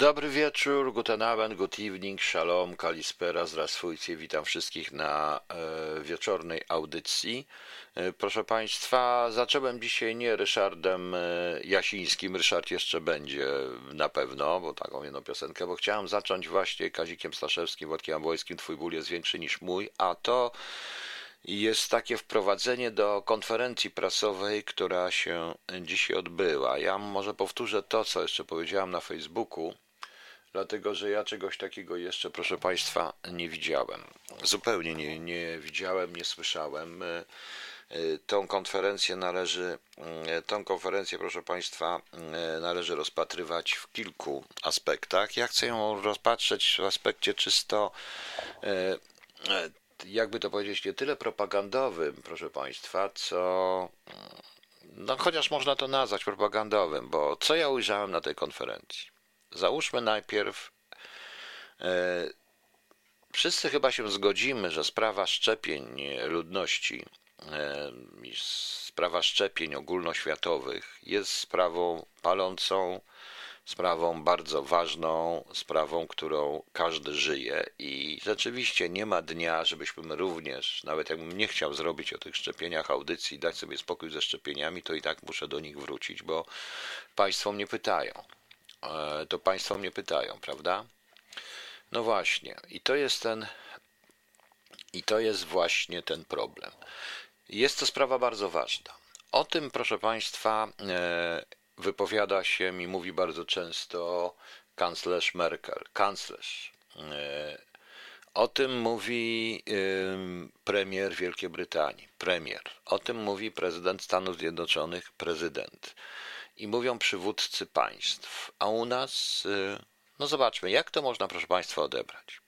Dobry wieczór, guten Abend, good evening, shalom, kalispera, zdrastwujcie, witam wszystkich na wieczornej audycji. Proszę Państwa, zacząłem dzisiaj nie Ryszardem Jasińskim, Ryszard jeszcze będzie na pewno, bo taką jedną piosenkę, bo chciałem zacząć właśnie Kazikiem Staszewskim, Władkiem Ambojskim, Twój ból jest większy niż mój, a to jest takie wprowadzenie do konferencji prasowej, która się dzisiaj odbyła. Ja może powtórzę to, co jeszcze powiedziałem na Facebooku, dlatego że ja czegoś takiego jeszcze, proszę Państwa, nie widziałem. Zupełnie nie widziałem, nie słyszałem. Tą konferencję, proszę Państwa, należy rozpatrywać w kilku aspektach. Ja chcę ją rozpatrzeć w aspekcie czysto, jakby to powiedzieć, nie tyle propagandowym, proszę Państwa, co, no chociaż można to nazwać propagandowym, bo co ja ujrzałem na tej konferencji? Załóżmy najpierw, wszyscy chyba się zgodzimy, że sprawa szczepień ludności, sprawa szczepień ogólnoświatowych jest sprawą palącą, sprawą bardzo ważną, sprawą, którą każdy żyje i rzeczywiście nie ma dnia, żebyśmy również, nawet jakbym nie chciał zrobić o tych szczepieniach audycji, dać sobie spokój ze szczepieniami, to i tak muszę do nich wrócić, bo Państwo mnie pytają. To Państwo mnie pytają, prawda? No właśnie. I to jest właśnie ten problem. Jest to sprawa bardzo ważna. O tym, proszę Państwa, wypowiada się i mówi bardzo często kanclerz Merkel, kanclerz. O tym mówi premier Wielkiej Brytanii, premier. O tym mówi prezydent Stanów Zjednoczonych, prezydent. I mówią przywódcy państw. A u nas, no zobaczmy, jak to można, proszę Państwa, odebrać.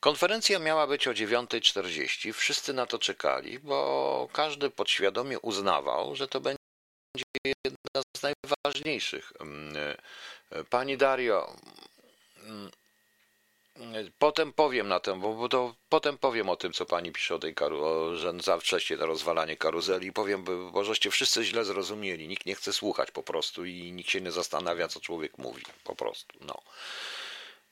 Konferencja miała być o 9:40. Wszyscy na to czekali, bo każdy podświadomie uznawał, że to będzie jedna z najważniejszych. Pani Dario, potem powiem na tym, bo to potem powiem o tym, co pani pisze o tej karuzeli, że za wcześnie to rozwalanie karuzeli i powiem, bo żeście wszyscy źle zrozumieli, nikt nie chce słuchać po prostu i nikt się nie zastanawia, co człowiek mówi po prostu, no.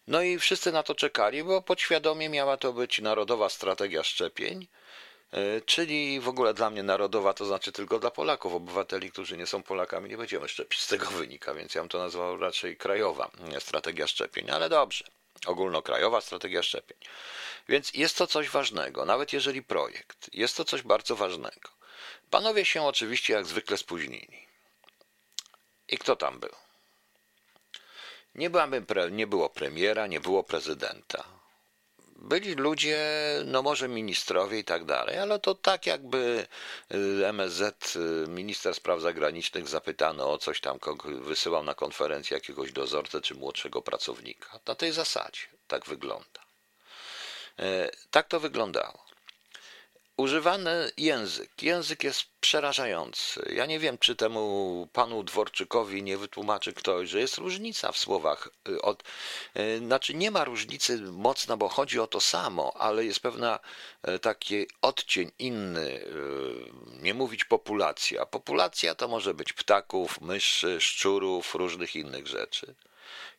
No i wszyscy na to czekali, bo podświadomie miała to być narodowa strategia szczepień, czyli w ogóle dla mnie narodowa, to znaczy tylko dla Polaków, obywateli, którzy nie są Polakami, nie będziemy szczepić, z tego wynika, więc ja bym to nazwał raczej krajowa strategia szczepień, ale dobrze, ogólnokrajowa strategia szczepień. Więc jest to coś ważnego, nawet jeżeli projekt, jest to coś bardzo ważnego. Panowie się oczywiście jak zwykle spóźnili. I kto tam był? Nie było premiera, nie było prezydenta. Byli ludzie, no może ministrowie i tak dalej, ale to tak jakby MSZ, minister spraw zagranicznych, zapytano o coś tam, wysyłał na konferencję jakiegoś dozorcę czy młodszego pracownika. Na tej zasadzie tak wygląda. Tak to wyglądało. Używany język. Język jest przerażający. Ja nie wiem, czy temu panu Dworczykowi nie wytłumaczy ktoś, że jest różnica w słowach. Znaczy nie ma różnicy mocna, bo chodzi o to samo, ale jest pewna taki odcień inny. Nie mówić populacja. Populacja to może być ptaków, myszy, szczurów, różnych innych rzeczy.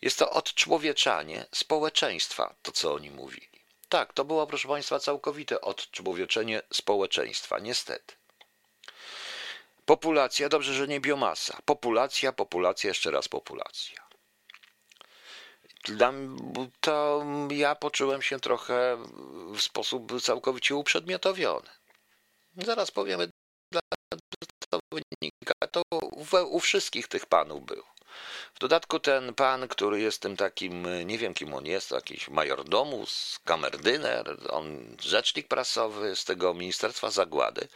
Jest to odczłowieczanie społeczeństwa, to co oni mówili. Tak, to było, proszę Państwa, całkowite odczłowieczenie społeczeństwa, niestety. Populacja, dobrze, że nie biomasa. Populacja, jeszcze raz populacja. To ja poczułem się trochę w sposób całkowicie uprzedmiotowiony. Zaraz powiemy, to wynika, to u wszystkich tych panów było. W dodatku ten pan, który jest tym takim, nie wiem kim on jest, jakiś majordomus, kamerdyner, on rzecznik prasowy z tego Ministerstwa Zagłady,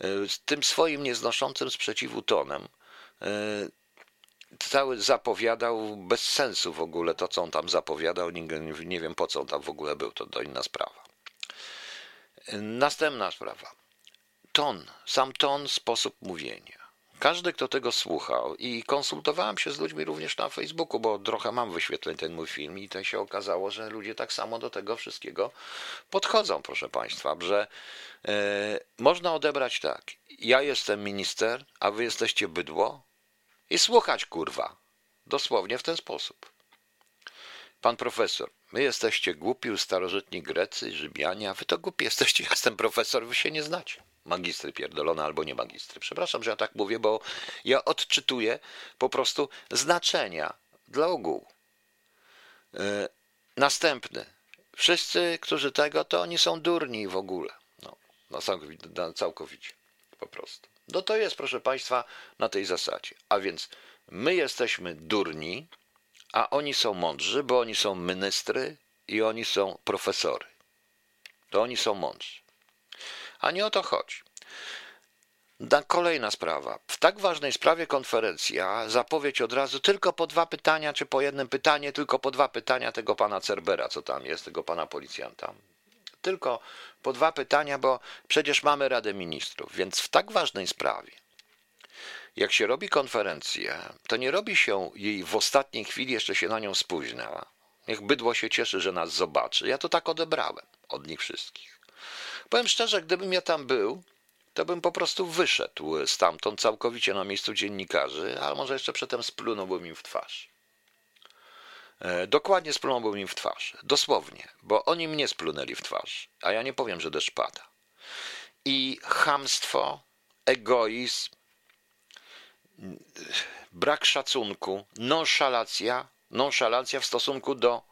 z tym swoim nieznoszącym sprzeciwu tonem, cały zapowiadał bez sensu w ogóle to, co on tam zapowiadał, nie wiem po co on tam w ogóle był, to inna sprawa. Następna sprawa, sam ton, sposób mówienia. Każdy, kto tego słuchał i konsultowałem się z ludźmi również na Facebooku, bo trochę mam wyświetleń ten mój film i to się okazało, że ludzie tak samo do tego wszystkiego podchodzą, proszę Państwa, że można odebrać tak, ja jestem minister, a wy jesteście bydło i słuchać kurwa, dosłownie w ten sposób. pan profesor, my jesteście głupi, starożytni Grecy, Rzymianie, a wy to głupi jesteście, ja jestem profesor, wy się nie znacie. Magistry pierdolone albo nie magistry. Przepraszam, że ja tak mówię, bo ja odczytuję po prostu znaczenia dla ogółu. Następny. Wszyscy, którzy tego, to oni są durni w ogóle. No, całkowicie po prostu. No to jest, proszę państwa, na tej zasadzie. A więc my jesteśmy durni, a oni są mądrzy, bo oni są ministry i oni są profesory. To oni są mądrzy. A nie o to chodzi. Kolejna sprawa. W tak ważnej sprawie konferencja, zapowiedź od razu, tylko po dwa pytania, czy po jednym pytanie, tylko po dwa pytania tego pana Cerbera, co tam jest, tego pana policjanta. Tylko po dwa pytania, bo przecież mamy Radę Ministrów, więc w tak ważnej sprawie, jak się robi konferencję, to nie robi się jej w ostatniej chwili, jeszcze się na nią spóźnia. Niech bydło się cieszy, że nas zobaczy. Ja to tak odebrałem od nich wszystkich. Powiem szczerze, gdybym ja tam był, to bym po prostu wyszedł stamtąd całkowicie na miejscu dziennikarzy, ale może jeszcze przedtem splunąłbym im w twarz. Dokładnie splunąłbym im w twarz, dosłownie, bo oni mnie splunęli w twarz, a ja nie powiem, że deszcz pada. I chamstwo, egoizm, brak szacunku, nonszalacja w stosunku do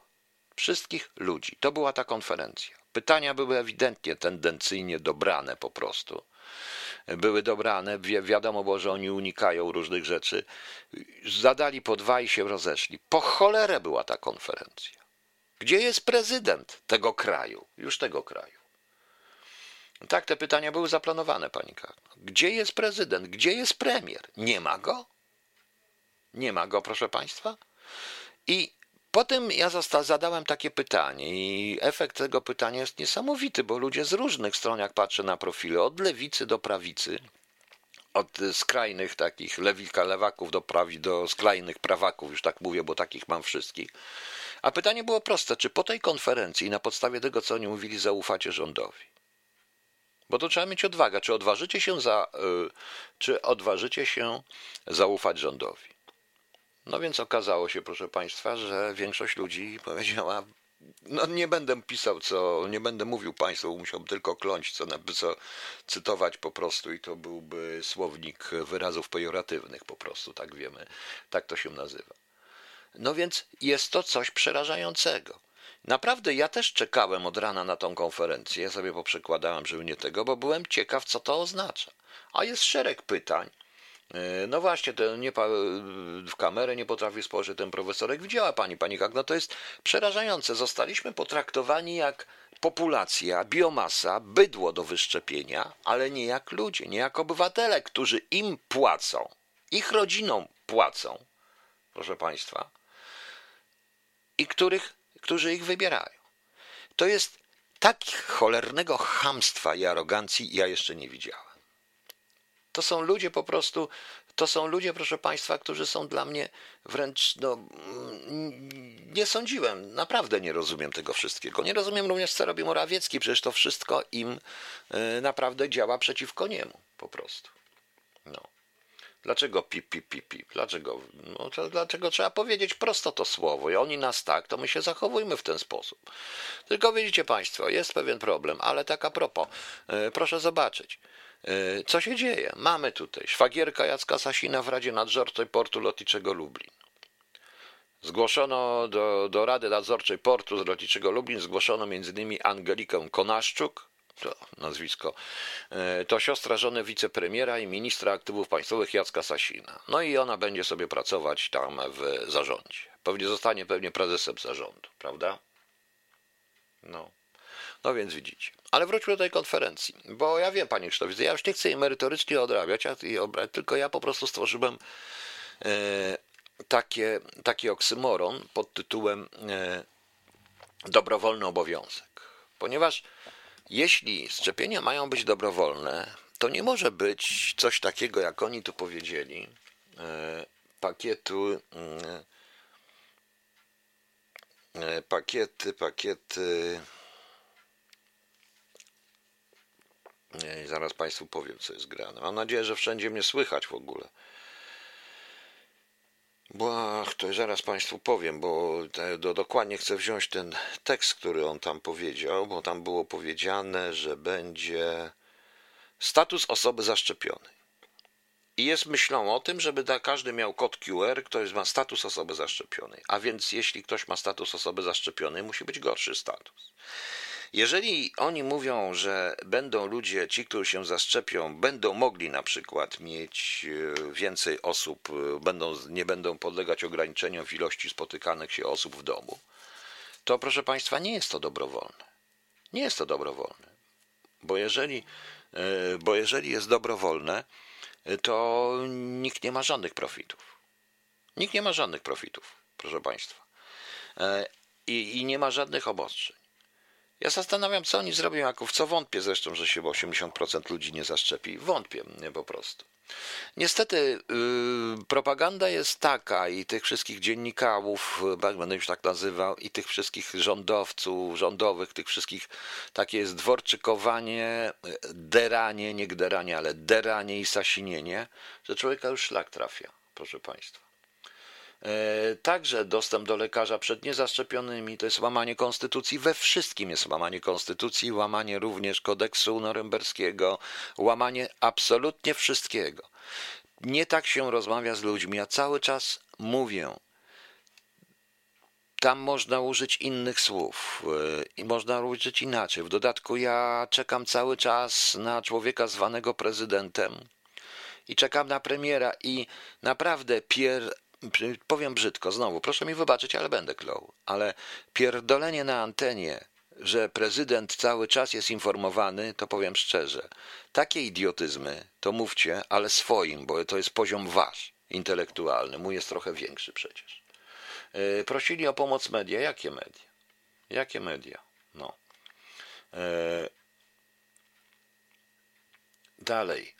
wszystkich ludzi. To była ta konferencja. Pytania były ewidentnie tendencyjnie dobrane po prostu. Były dobrane, wiadomo było, że oni unikają różnych rzeczy. Zadali po dwa i się rozeszli. Po cholerę była ta konferencja. Gdzie jest prezydent tego kraju? Już tego kraju. Tak, te pytania były zaplanowane, pani Karno. Gdzie jest prezydent? Gdzie jest premier? Nie ma go? Nie ma go, proszę państwa? I potem ja zadałem takie pytanie i efekt tego pytania jest niesamowity, bo ludzie z różnych stron, jak patrzę na profile, od lewicy do prawicy, od skrajnych takich lewaków do skrajnych prawaków, już tak mówię, bo takich mam wszystkich. A pytanie było proste, czy po tej konferencji na podstawie tego, co oni mówili, zaufacie rządowi? Bo to trzeba mieć odwagę, czy odważycie się zaufać rządowi? No więc okazało się, proszę państwa, że większość ludzi powiedziała, no nie będę pisał, nie będę mówił państwu, musiałbym tylko kląć, co cytować po prostu i to byłby słownik wyrazów pejoratywnych po prostu, tak wiemy, tak to się nazywa. No więc jest to coś przerażającego. Naprawdę ja też czekałem od rana na tą konferencję, ja sobie poprzekładałem, żeby nie tego, bo byłem ciekaw, co to oznacza. A jest szereg pytań. No właśnie, w kamerę nie potrafi spojrzeć ten profesorek. Widziała pani Kagno, to jest przerażające. Zostaliśmy potraktowani jak populacja, biomasa, bydło do wyszczepienia, ale nie jak ludzie, nie jak obywatele, którzy im płacą, ich rodzinom płacą, proszę państwa, i którzy ich wybierają. To jest tak cholernego chamstwa i arogancji, ja jeszcze nie widziałem. To są ludzie po prostu, to są ludzie, proszę państwa, którzy są dla mnie wręcz, no nie sądziłem, naprawdę nie rozumiem tego wszystkiego. Nie rozumiem również, co robi Morawiecki, przecież to wszystko im naprawdę działa przeciwko niemu, po prostu. No. Dlaczego pip? Dlaczego? No, dlaczego trzeba powiedzieć prosto to słowo? I oni nas tak, to my się zachowujmy w ten sposób. Tylko widzicie państwo, jest pewien problem, ale tak a propos, proszę zobaczyć. Co się dzieje? Mamy tutaj szwagierka Jacka Sasina w Radzie Nadzorczej Portu Lotniczego Lublin. Zgłoszono do Rady Nadzorczej Portu Lotniczego Lublin, zgłoszono m.in. Angelikę Konaszczuk, to nazwisko, to siostra żony wicepremiera i ministra aktywów państwowych Jacka Sasina. No i ona będzie sobie pracować tam w zarządzie. Zostanie pewnie prezesem zarządu, prawda? No więc widzicie. Ale wróćmy do tej konferencji, bo ja wiem, panie Krzysztofie, ja już nie chcę jej merytorycznie odrabiać, tylko ja po prostu stworzyłem taki oksymoron pod tytułem dobrowolny obowiązek. Ponieważ jeśli szczepienia mają być dobrowolne, to nie może być coś takiego, jak oni tu powiedzieli, pakiety. Zaraz państwu powiem, co jest grane. Mam nadzieję, że wszędzie mnie słychać w ogóle. Bo to zaraz Państwu powiem, bo dokładnie chcę wziąć ten tekst, który on tam powiedział, bo tam było powiedziane, że będzie status osoby zaszczepionej. I jest myślą o tym, żeby każdy miał kod QR, ktoś ma status osoby zaszczepionej. A więc jeśli ktoś ma status osoby zaszczepionej, musi być gorszy status. Jeżeli oni mówią, że będą ludzie, ci, którzy się zaszczepią, będą mogli na przykład mieć więcej osób, nie będą podlegać ograniczeniom w ilości spotykanych się osób w domu, to proszę Państwa, nie jest to dobrowolne. Nie jest to dobrowolne, bo jeżeli jest dobrowolne, to nikt nie ma żadnych profitów. Nikt nie ma żadnych profitów, proszę Państwa. I nie ma żadnych obostrzeń. Ja zastanawiam, co oni zrobią, w co wątpię zresztą, że się 80% ludzi nie zaszczepi. Wątpię po prostu. Niestety propaganda jest taka i tych wszystkich dziennikarów, będę już tak nazywał, i tych wszystkich rządowców, rządowych, tych wszystkich, takie jest dworczykowanie, deranie, nie gderanie, ale deranie i sasinienie, że człowieka już szlak trafia, proszę Państwa. Także dostęp do lekarza przed niezaszczepionymi to jest łamanie konstytucji, we wszystkim jest łamanie konstytucji, łamanie również kodeksu norymberskiego, łamanie absolutnie wszystkiego. Nie tak się rozmawia z ludźmi, ja cały czas mówię, tam można użyć innych słów i można użyć inaczej. W dodatku ja czekam cały czas na człowieka zwanego prezydentem i czekam na premiera i naprawdę powiem brzydko, znowu, proszę mi wybaczyć, ale będę klął, ale pierdolenie na antenie, że prezydent cały czas jest informowany, to powiem szczerze, takie idiotyzmy, to mówcie, ale swoim, bo to jest poziom wasz, intelektualny, mój jest trochę większy przecież. Prosili o pomoc media, jakie media? Jakie media? No. Dalej.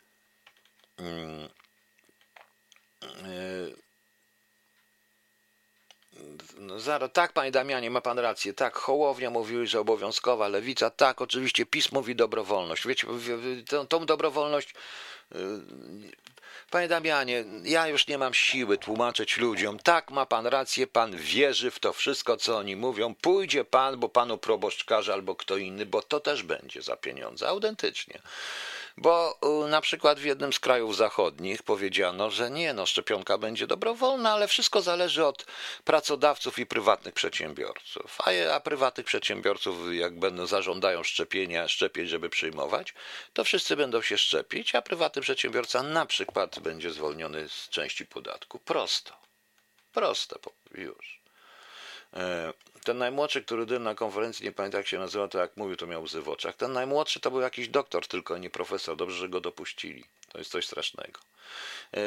No zaraz, tak, panie Damianie, ma pan rację, tak, Hołownia mówił, że obowiązkowa, Lewica, tak, oczywiście PiS mówi dobrowolność. Wiecie, tą dobrowolność, panie Damianie, ja już nie mam siły tłumaczyć ludziom, tak, ma pan rację, pan wierzy w to wszystko, co oni mówią, pójdzie pan, bo panu proboszcz każe albo kto inny, bo to też będzie za pieniądze, autentycznie. Bo na przykład w jednym z krajów zachodnich powiedziano, że nie, no szczepionka będzie dobrowolna, ale wszystko zależy od pracodawców i prywatnych przedsiębiorców. A prywatnych przedsiębiorców, jak będą zażądają szczepień, żeby przyjmować, to wszyscy będą się szczepić, a prywatny przedsiębiorca na przykład będzie zwolniony z części podatku. Prosto. Prosto już. Ten najmłodszy, który był na konferencji, nie pamiętam jak się nazywa, to jak mówił, to miał łzy w oczach. Ten najmłodszy to był jakiś doktor, tylko nie profesor. Dobrze, że go dopuścili. To jest coś strasznego.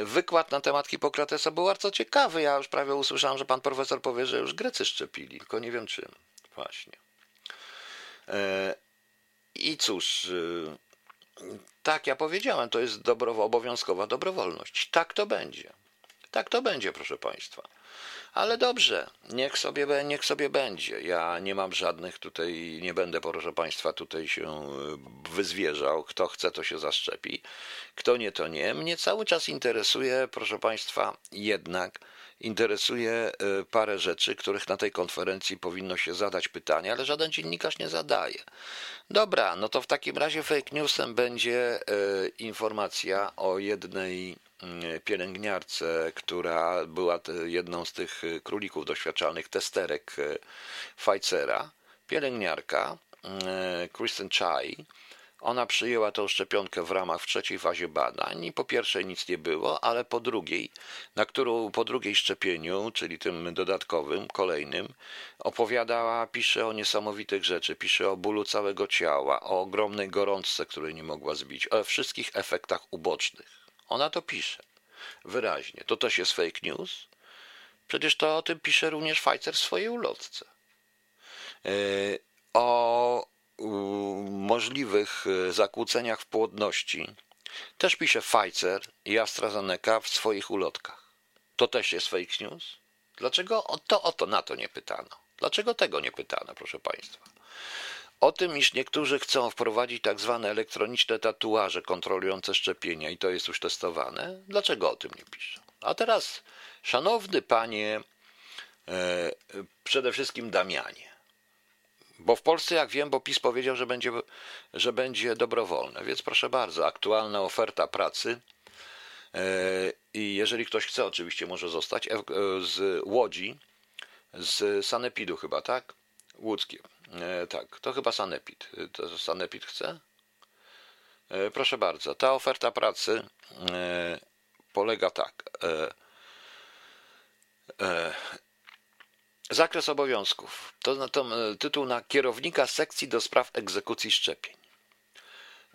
Wykład na temat Hipokratesa był bardzo ciekawy. Ja już prawie usłyszałem, że pan profesor powie, że już Grecy szczepili, tylko nie wiem czym. Właśnie. I cóż, tak ja powiedziałem, to jest obowiązkowa dobrowolność. Tak to będzie. Tak to będzie, proszę Państwa. Ale dobrze, niech sobie będzie. Ja nie mam żadnych tutaj, nie będę, proszę Państwa, tutaj się wyzwierzał. Kto chce, to się zaszczepi. Kto nie, to nie. Mnie cały czas interesuje, proszę Państwa, jednak interesuje parę rzeczy, których na tej konferencji powinno się zadać pytania, ale żaden dziennikarz nie zadaje. Dobra, no to w takim razie fake newsem będzie informacja o jednej pielęgniarce, która była jedną z tych królików doświadczalnych, testerek Pfizera, pielęgniarka Kristen Chai. Ona przyjęła tą szczepionkę w ramach w trzeciej fazie badań i po pierwszej nic nie było, ale po drugiej szczepieniu, czyli tym dodatkowym, kolejnym, opowiadała, pisze o niesamowitych rzeczy, pisze o bólu całego ciała, o ogromnej gorączce, której nie mogła zbić, o wszystkich efektach ubocznych. Ona to pisze wyraźnie. To też jest fake news? Przecież to o tym pisze również Pfizer w swojej ulotce. O możliwych zakłóceniach w płodności też pisze Pfizer i AstraZeneca w swoich ulotkach. To też jest fake news? Dlaczego na to nie pytano? Dlaczego tego nie pytano, proszę Państwa? O tym, iż niektórzy chcą wprowadzić tak zwane elektroniczne tatuaże kontrolujące szczepienia i to jest już testowane. Dlaczego o tym nie piszą? A teraz Szanowny panie, przede wszystkim Damianie, bo w Polsce, jak wiem, bo PiS powiedział, że będzie dobrowolne, więc proszę bardzo, aktualna oferta pracy i jeżeli ktoś chce, oczywiście może zostać, z Łodzi, z Sanepidu chyba, tak? Łódzkie, tak, to chyba Sanepid, to Sanepid chce? Proszę bardzo, ta oferta pracy polega tak. Zakres obowiązków. To tytuł na kierownika sekcji do spraw egzekucji szczepień.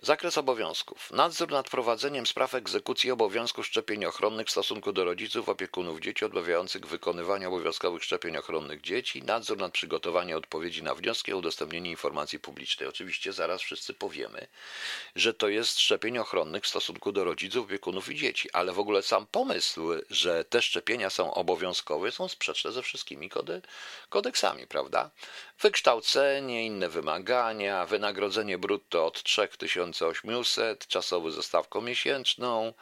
Zakres obowiązków. Nadzór nad prowadzeniem spraw egzekucji obowiązków szczepień ochronnych w stosunku do rodziców, opiekunów dzieci odmawiających wykonywania obowiązkowych szczepień ochronnych dzieci. Nadzór nad przygotowaniem odpowiedzi na wnioski o udostępnienie informacji publicznej. Oczywiście zaraz wszyscy powiemy, że to jest szczepień ochronnych w stosunku do rodziców, opiekunów i dzieci. Ale w ogóle sam pomysł, że te szczepienia są obowiązkowe, są sprzeczne ze wszystkimi kodeksami, prawda? Wykształcenie, inne wymagania, wynagrodzenie brutto od 3800, czasowy ze stawką miesięczną,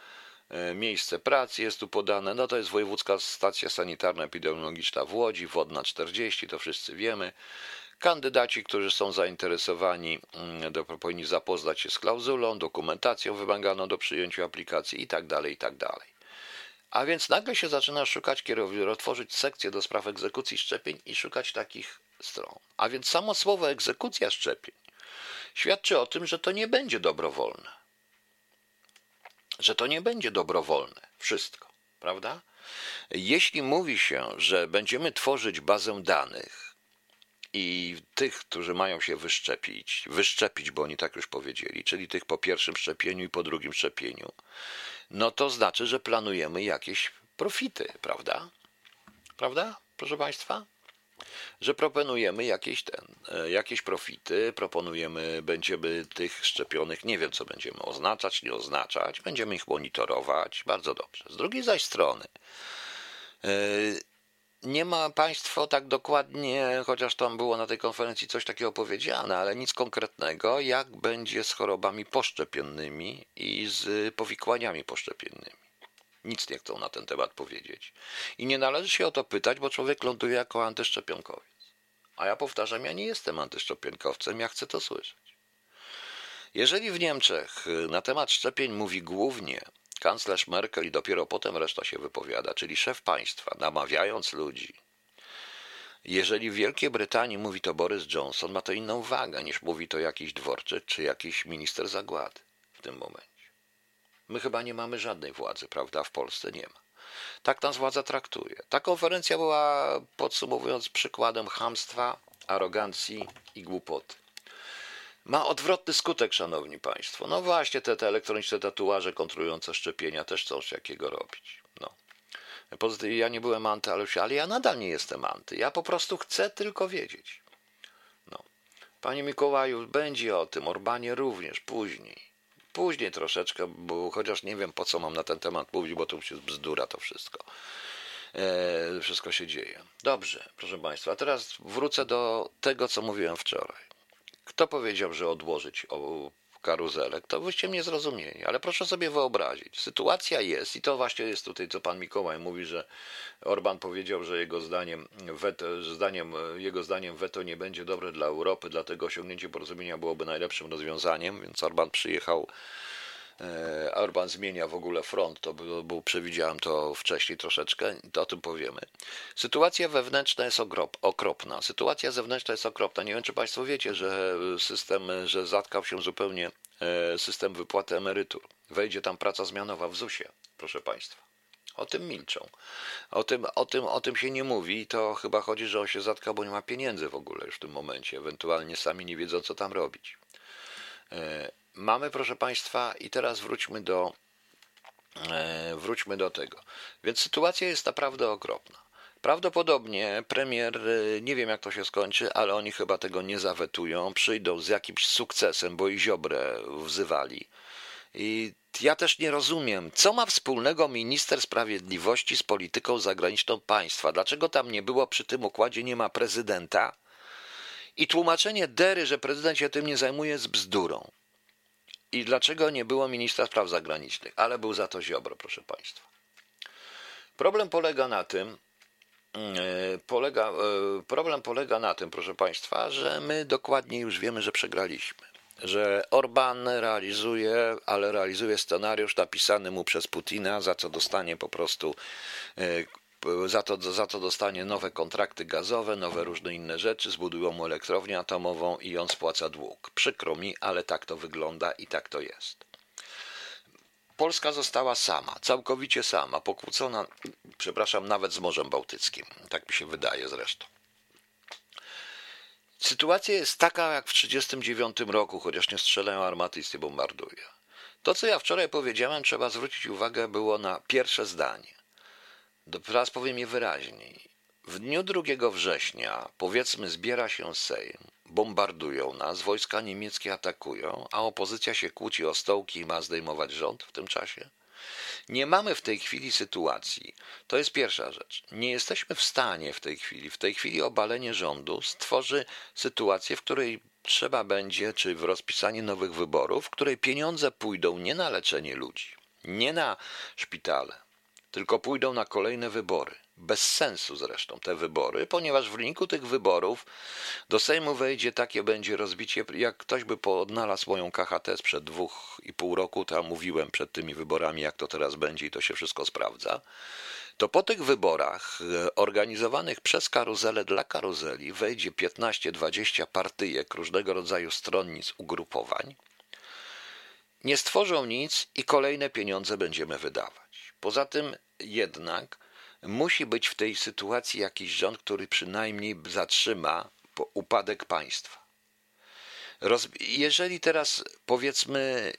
miejsce pracy jest tu podane, no to jest Wojewódzka Stacja Sanitarno-Epidemiologiczna w Łodzi, Wodna 40, to wszyscy wiemy. Kandydaci, którzy są zainteresowani, powinni zapoznać się z klauzulą, dokumentacją wymaganą do przyjęcia aplikacji itd. A więc nagle się zaczyna szukać kierownika, tworzyć sekcję do spraw egzekucji szczepień i szukać takich stron. A więc samo słowo egzekucja szczepień świadczy o tym, że to nie będzie dobrowolne. Że to nie będzie dobrowolne. Wszystko, prawda? Jeśli mówi się, że będziemy tworzyć bazę danych i tych, którzy mają się wyszczepić, bo oni tak już powiedzieli, czyli tych po pierwszym szczepieniu i po drugim szczepieniu, no to znaczy, że planujemy jakieś profity, prawda? Prawda, proszę Państwa? Że proponujemy jakieś profity, będziemy tych szczepionych, nie wiem co będziemy oznaczać, nie oznaczać, będziemy ich monitorować, bardzo dobrze. Z drugiej zaś strony nie ma Państwo tak dokładnie, chociaż tam było na tej konferencji coś takiego powiedziane, ale nic konkretnego, jak będzie z chorobami poszczepiennymi i z powikłaniami poszczepiennymi. Nic nie chcą na ten temat powiedzieć. I nie należy się o to pytać, bo człowiek ląduje jako antyszczepionkowiec. A ja powtarzam, ja nie jestem antyszczepionkowcem, ja chcę to słyszeć. Jeżeli w Niemczech na temat szczepień mówi głównie kanclerz Merkel i dopiero potem reszta się wypowiada, czyli szef państwa, namawiając ludzi. Jeżeli w Wielkiej Brytanii mówi to Boris Johnson, ma to inną wagę niż mówi to jakiś Dworczyk czy jakiś minister Zagłady w tym momencie. My chyba nie mamy żadnej władzy, prawda? W Polsce nie ma. Tak nas władza traktuje. Ta konferencja była, podsumowując, przykładem chamstwa, arogancji i głupoty. Ma odwrotny skutek, szanowni państwo. No właśnie te elektroniczne tatuaże kontrujące szczepienia też coś jakiego robić. No. Ja nie byłem anty, ale ja nadal nie jestem anty. Ja po prostu chcę tylko wiedzieć. No. Panie Mikołaju, będzie o tym, Orbanie również, Później troszeczkę, bo chociaż nie wiem po co mam na ten temat mówić, bo to już jest bzdura to wszystko. Wszystko się dzieje. Dobrze, proszę Państwa, a teraz wrócę do tego, co mówiłem wczoraj. Kto powiedział, że odłożyć karuzelek, to wyście mnie zrozumieli, ale proszę sobie wyobrazić. Sytuacja jest i to właśnie jest tutaj, co pan Mikołaj mówi, że Orbán powiedział, że jego zdaniem weto nie będzie dobre dla Europy, dlatego osiągnięcie porozumienia byłoby najlepszym rozwiązaniem, więc Orbán przyjechał, Orbán zmienia w ogóle front, to był, przewidziałem to wcześniej troszeczkę, to o tym powiemy. Sytuacja wewnętrzna jest okropna, sytuacja zewnętrzna jest okropna. Nie wiem, czy Państwo wiecie, że zatkał się zupełnie system wypłaty emerytur. Wejdzie tam praca zmianowa w ZUS-ie, proszę Państwa. O tym milczą. O tym się nie mówi i to chyba chodzi, że on się zatkał, bo nie ma pieniędzy w ogóle już w tym momencie, ewentualnie sami nie wiedzą, co tam robić. Mamy, proszę Państwa, i teraz wróćmy do tego. Więc sytuacja jest naprawdę okropna. Prawdopodobnie premier, nie wiem jak to się skończy, ale oni chyba tego nie zawetują, przyjdą z jakimś sukcesem, bo i Ziobrę wzywali. I ja też nie rozumiem, co ma wspólnego minister sprawiedliwości z polityką zagraniczną państwa. Dlaczego tam nie było, przy tym układzie nie ma prezydenta? I tłumaczenie dery, że prezydent się tym nie zajmuje, jest bzdurą. I dlaczego nie było ministra spraw zagranicznych? Ale był za to Ziobro, proszę Państwa. Problem polega na tym, proszę Państwa, że my dokładnie już wiemy, że przegraliśmy. Że Orbán realizuje scenariusz napisany mu przez Putina, za co dostanie po prostu, za to dostanie nowe kontrakty gazowe, nowe różne inne rzeczy, zbudują mu elektrownię atomową i on spłaca dług. Przykro mi, ale tak to wygląda i tak to jest. Polska została sama, całkowicie sama, pokłócona, przepraszam, nawet z Morzem Bałtyckim. Tak mi się wydaje zresztą. Sytuacja jest taka jak w 1939 roku, chociaż nie strzelają armaty i nie bombarduje. To, co ja wczoraj powiedziałem, trzeba zwrócić uwagę było na pierwsze zdanie. Teraz powiem je wyraźniej. W dniu 2 września, powiedzmy, zbiera się Sejm, bombardują nas, wojska niemieckie atakują, a opozycja się kłóci o stołki i ma zdejmować rząd w tym czasie. Nie mamy w tej chwili sytuacji, to jest pierwsza rzecz, nie jesteśmy w stanie w tej chwili obalenie rządu stworzy sytuację, w której trzeba będzie, czy w rozpisanie nowych wyborów, w której pieniądze pójdą nie na leczenie ludzi, nie na szpitale, tylko pójdą na kolejne wybory. Bez sensu zresztą te wybory, ponieważ w wyniku tych wyborów do Sejmu wejdzie takie będzie rozbicie, jak ktoś by odnalazł moją KHT sprzed 2,5 roku, tam mówiłem przed tymi wyborami, jak to teraz będzie i to się wszystko sprawdza, to po tych wyborach organizowanych przez karuzelę dla karuzeli wejdzie 15-20 partyjek różnego rodzaju stronnic, ugrupowań, nie stworzą nic i kolejne pieniądze będziemy wydawać. Poza tym jednak musi być w tej sytuacji jakiś rząd, który przynajmniej zatrzyma upadek państwa. Jeżeli teraz, powiedzmy,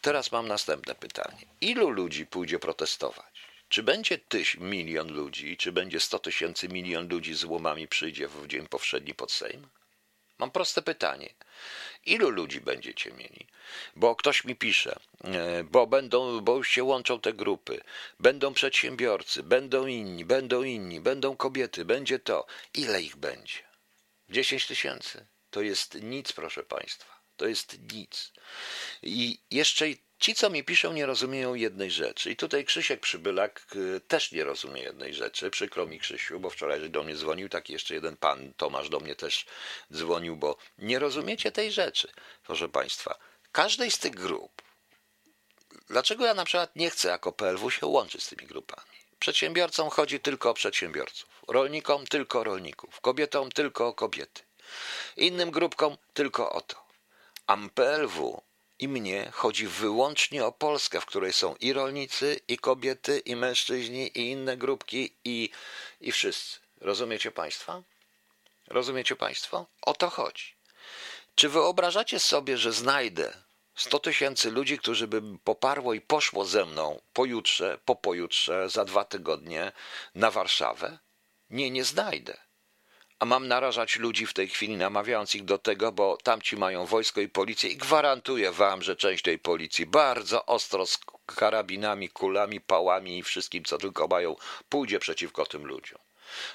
teraz mam następne pytanie. Ilu ludzi pójdzie protestować? Czy będzie 1 milion ludzi, czy będzie 100 000 milion ludzi z łomami przyjdzie w dzień powszedni pod Sejm? Mam proste pytanie. Ilu ludzi będziecie mieli? Bo ktoś mi pisze, bo już się łączą te grupy, będą przedsiębiorcy, będą inni, będą kobiety, będzie to. Ile ich będzie? 10 000? To jest nic, proszę Państwa. To jest nic. I jeszcze ci, co mi piszą, nie rozumieją jednej rzeczy. I tutaj Krzysiek Przybylak też nie rozumie jednej rzeczy. Przykro mi, Krzysiu, bo wczoraj do mnie dzwonił, taki jeszcze jeden pan Tomasz do mnie też dzwonił, bo nie rozumiecie tej rzeczy, proszę Państwa. Każdej z tych grup, dlaczego ja na przykład nie chcę jako PLW się łączyć z tymi grupami? Przedsiębiorcom chodzi tylko o przedsiębiorców, rolnikom tylko o rolników, kobietom tylko o kobiety, innym grupkom tylko o to. A PLW i mnie chodzi wyłącznie o Polskę, w której są i rolnicy, i kobiety, i mężczyźni, i inne grupki, i wszyscy. Rozumiecie Państwa? Rozumiecie Państwo? O to chodzi. Czy wyobrażacie sobie, że znajdę 100 000 ludzi, którzy by poparło i poszło ze mną pojutrze, po pojutrze, za 2 tygodnie na Warszawę? Nie, nie znajdę. A mam narażać ludzi w tej chwili, namawiając ich do tego, bo tamci mają wojsko i policję i gwarantuję wam, że część tej policji bardzo ostro z karabinami, kulami, pałami i wszystkim, co tylko mają, pójdzie przeciwko tym ludziom.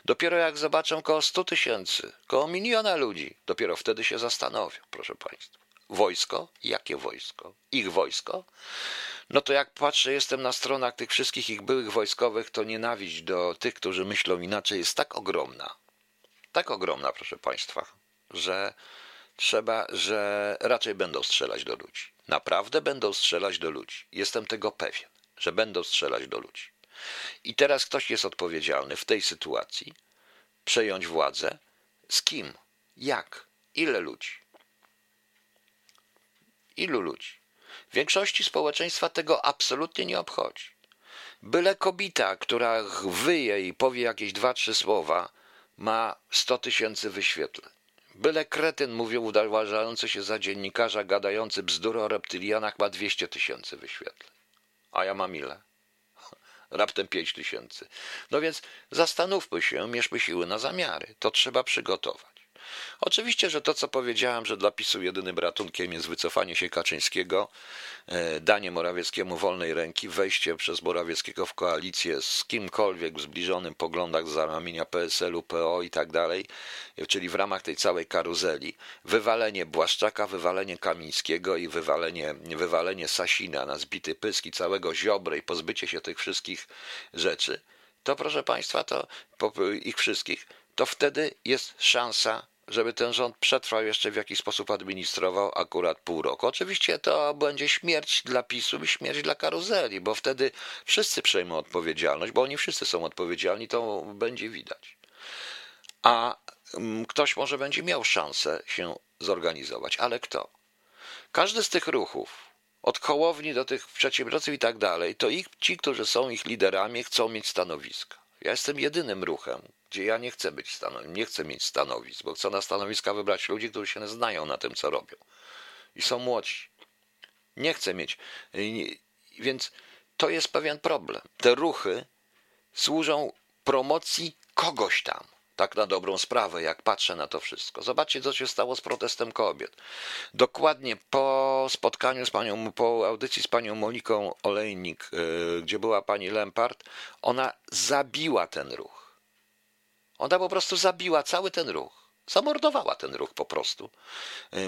Dopiero jak zobaczę koło 100 000, koło 1 miliona ludzi, dopiero wtedy się zastanowią, proszę Państwa. Wojsko? Jakie wojsko? Ich wojsko? No to jak patrzę, jestem na stronach tych wszystkich ich byłych wojskowych, to nienawiść do tych, którzy myślą inaczej, jest tak ogromna, proszę Państwa, że raczej będą strzelać do ludzi. Naprawdę będą strzelać do ludzi. Jestem tego pewien, że będą strzelać do ludzi. I teraz ktoś jest odpowiedzialny w tej sytuacji przejąć władzę. Z kim? Jak? Ile ludzi? Ilu ludzi? W większości społeczeństwa tego absolutnie nie obchodzi. Byle kobieta, która wyje i powie jakieś 2-3 słowa, ma 100 000 wyświetleń. Byle kretyn, mówił uważający się za dziennikarza, gadający bzdury o reptylianach, ma 200 000 wyświetleń. A ja mam ile? Raptem 5 000. No więc zastanówmy się, mierzmy siły na zamiary. To trzeba przygotować. Oczywiście, że to, co powiedziałem, że dla PiSu jedynym ratunkiem jest wycofanie się Kaczyńskiego, danie Morawieckiemu wolnej ręki, wejście przez Morawieckiego w koalicję z kimkolwiek w zbliżonym poglądach za ramienia PSL-u, PO i tak dalej, czyli w ramach tej całej karuzeli, wywalenie Błaszczaka, wywalenie Kamińskiego i wywalenie Sasina na zbity pysk i całego Ziobry i pozbycie się tych wszystkich rzeczy, to proszę Państwa, to ich wszystkich, to wtedy jest szansa, żeby ten rząd przetrwał jeszcze w jakiś sposób administrował akurat pół roku. Oczywiście to będzie śmierć dla PiSu i śmierć dla karuzeli, bo wtedy wszyscy przejmą odpowiedzialność, bo oni wszyscy są odpowiedzialni, to będzie widać. A ktoś może będzie miał szansę się zorganizować, ale kto? Każdy z tych ruchów, od Hołowni do tych przedsiębiorców i tak dalej, to ci, którzy są ich liderami, chcą mieć stanowiska. Ja jestem jedynym ruchem, gdzie ja nie chcę mieć stanowisk, bo chcę na stanowiska wybrać ludzi, którzy się znają na tym, co robią. I są młodzi. Nie chcę mieć. Więc to jest pewien problem. Te ruchy służą promocji kogoś tam. Tak na dobrą sprawę, jak patrzę na to wszystko. Zobaczcie, co się stało z protestem kobiet. Dokładnie po spotkaniu po audycji z panią Moniką Olejnik, gdzie była pani Lempart, ona zabiła ten ruch. Ona po prostu zabiła cały ten ruch. Zamordowała ten ruch po prostu.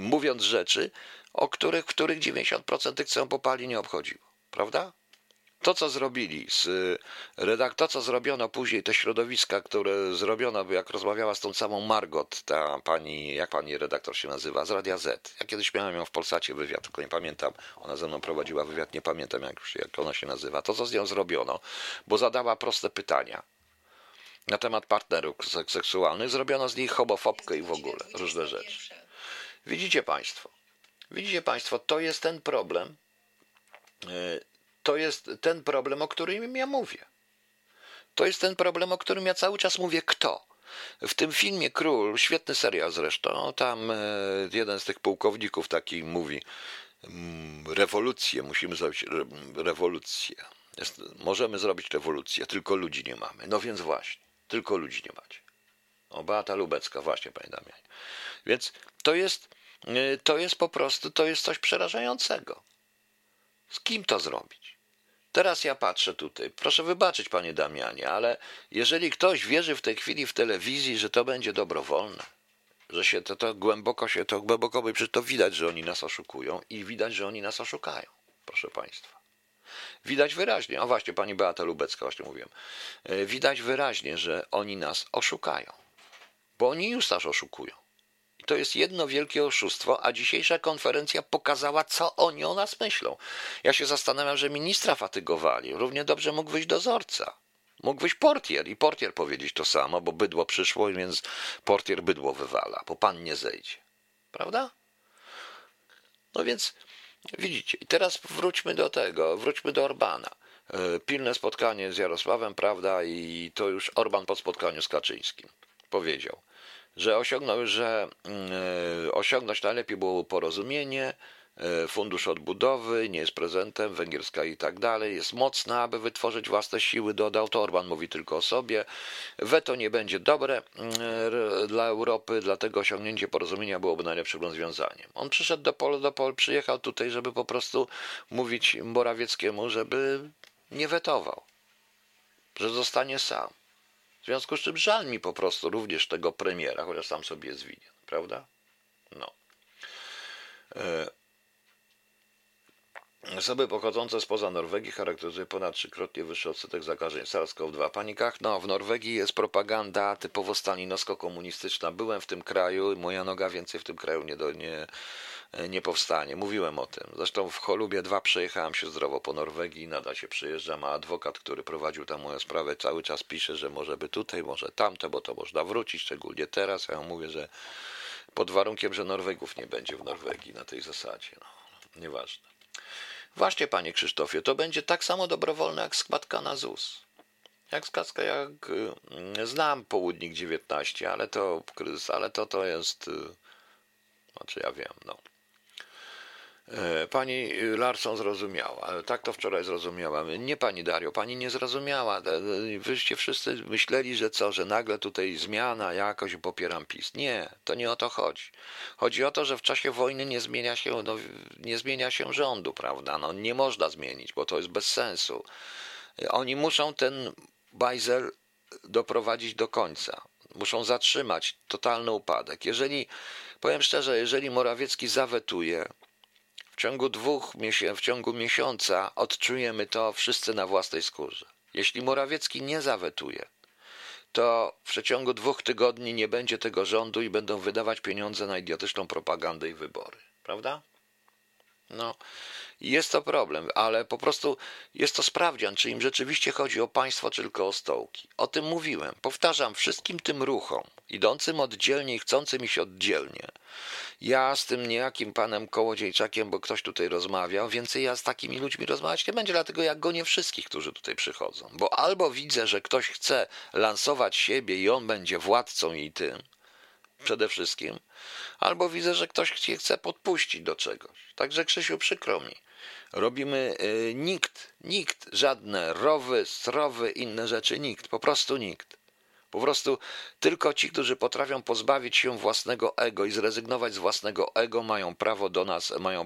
Mówiąc rzeczy, których 90% tych, co ją popali, nie obchodziło. Prawda? To, co zrobili co zrobiono później, te środowiska, które zrobiono, jak rozmawiała z tą samą Margot, ta pani, jak pani redaktor się nazywa, z Radia Z. Ja kiedyś miałem ją w Polsacie wywiad, tylko nie pamiętam, ona ze mną prowadziła wywiad, nie pamiętam jak ona się nazywa. To, co z nią zrobiono, bo zadała proste pytania na temat partnerów seksualnych, zrobiono z niej homofobkę i w ogóle różne rzeczy. Widzicie Państwo, to jest ten problem, o którym ja mówię. To jest ten problem, o którym ja cały czas mówię. Kto? W tym filmie Król, świetny serial zresztą, tam jeden z tych pułkowników taki mówi, rewolucję, musimy zrobić rewolucję. Możemy zrobić rewolucję, tylko ludzi nie mamy. No więc właśnie, tylko ludzi nie macie. O, Beata Lubecka, właśnie, panie Damianie. Więc to jest coś przerażającego. Z kim to zrobić? Teraz ja patrzę tutaj. Proszę wybaczyć, panie Damianie, ale jeżeli ktoś wierzy w tej chwili w telewizji, że to będzie dobrowolne, że się to głęboko widać, że oni nas oszukują i widać, że oni nas oszukają, proszę państwa. Widać wyraźnie, właśnie pani Beata Lubecka, właśnie mówiłem, widać wyraźnie, że oni nas oszukają, bo oni już nas oszukują. To jest jedno wielkie oszustwo, a dzisiejsza konferencja pokazała, co oni o nas myślą. Ja się zastanawiam, że ministra fatygowali. Równie dobrze mógł wyjść dozorca. Mógł wyjść portier i portier powiedzieć to samo, bo bydło przyszło, więc portier bydło wywala, bo pan nie zejdzie. Prawda? No więc widzicie. I teraz wróćmy do Orbána. Pilne spotkanie z Jarosławem, prawda? I to już Orbán po spotkaniu z Kaczyńskim powiedział, że osiągnąć najlepiej było porozumienie, fundusz odbudowy, nie jest prezentem, węgierska i tak dalej, jest mocna, aby wytworzyć własne siły, dodał, to Orbán mówi tylko o sobie, weto nie będzie dobre dla Europy, dlatego osiągnięcie porozumienia byłoby najlepszym rozwiązaniem. On przyszedł przyjechał tutaj, żeby po prostu mówić Morawieckiemu, żeby nie wetował, że zostanie sam. W związku z czym żal mi po prostu również tego premiera, chociaż sam sobie jest winien, prawda? No. Osoby pochodzące spoza Norwegii charakteryzuje ponad 3-krotnie wyższy odsetek zakażeń SARS-CoV-2. Pani Kach, no w Norwegii jest propaganda typowo stalinowsko-komunistyczna. Byłem w tym kraju i moja noga więcej w tym kraju nie powstanie. Mówiłem o tym. Zresztą w Cholubie 2 przejechałem się zdrowo po Norwegii, nadal się przejeżdżam, a adwokat, który prowadził tam moją sprawę, cały czas pisze, że może by tutaj, może tamte, bo to można wrócić, szczególnie teraz. Ja mówię, że pod warunkiem, że Norwegów nie będzie w Norwegii na tej zasadzie. No, nieważne. Właśnie, panie Krzysztofie, to będzie tak samo dobrowolne jak składka na ZUS. Znam południk 19, ale to kryzys, ale to jest. Znaczy ja wiem, no. Pani Larsson zrozumiała, tak to wczoraj zrozumiałam. Nie pani Dario, pani nie zrozumiała. Wyście wszyscy myśleli, że co, że nagle tutaj zmiana, jakoś popieram PiS. Nie, to nie o to chodzi. Chodzi o to, że w czasie wojny nie zmienia się rządu, prawda? No, nie można zmienić, bo to jest bez sensu. Oni muszą ten bajzel doprowadzić do końca. Muszą zatrzymać totalny upadek. Jeżeli, powiem szczerze, jeżeli Morawiecki zawetuje, w ciągu miesiąca odczujemy to wszyscy na własnej skórze. Jeśli Morawiecki nie zawetuje, to w przeciągu 2 tygodni nie będzie tego rządu i będą wydawać pieniądze na idiotyczną propagandę i wybory. Prawda? No, jest to problem, ale po prostu jest to sprawdzian, czy im rzeczywiście chodzi o państwo, czy tylko o stołki. O tym mówiłem. Powtarzam, wszystkim tym ruchom, idącym oddzielnie i chcącym iść oddzielnie. Ja z tym niejakim panem Kołodziejczakiem, bo ktoś tutaj rozmawiał, więcej ja z takimi ludźmi rozmawiać nie będzie, dlatego ja gonię wszystkich, którzy tutaj przychodzą. Bo albo widzę, że ktoś chce lansować siebie i on będzie władcą i tym, przede wszystkim, albo widzę, że ktoś chce podpuścić do czegoś. Także Krzysiu, przykro mi. Robimy nikt, żadne rowy, srowy, inne rzeczy, nikt. Po prostu tylko ci, którzy potrafią pozbawić się własnego ego i zrezygnować z własnego ego, mają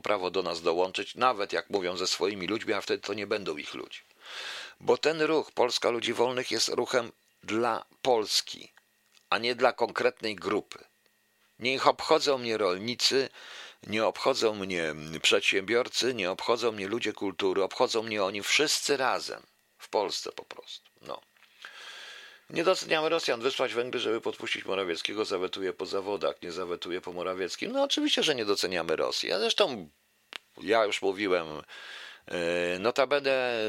prawo do nas dołączyć, nawet jak mówią ze swoimi ludźmi, a wtedy to nie będą ich ludzi. Bo ten ruch Polska Ludzi Wolnych jest ruchem dla Polski, a nie dla konkretnej grupy. Niech obchodzą mnie rolnicy, nie obchodzą mnie przedsiębiorcy, nie obchodzą mnie ludzie kultury, obchodzą mnie oni wszyscy razem, w Polsce po prostu. No. Nie doceniamy Rosjan, wysłać Węgry, żeby podpuścić Morawieckiego, zawetuje po zawodach, nie zawetuje po Morawieckim. No oczywiście, że nie doceniamy Rosji, a zresztą ja już mówiłem, notabene,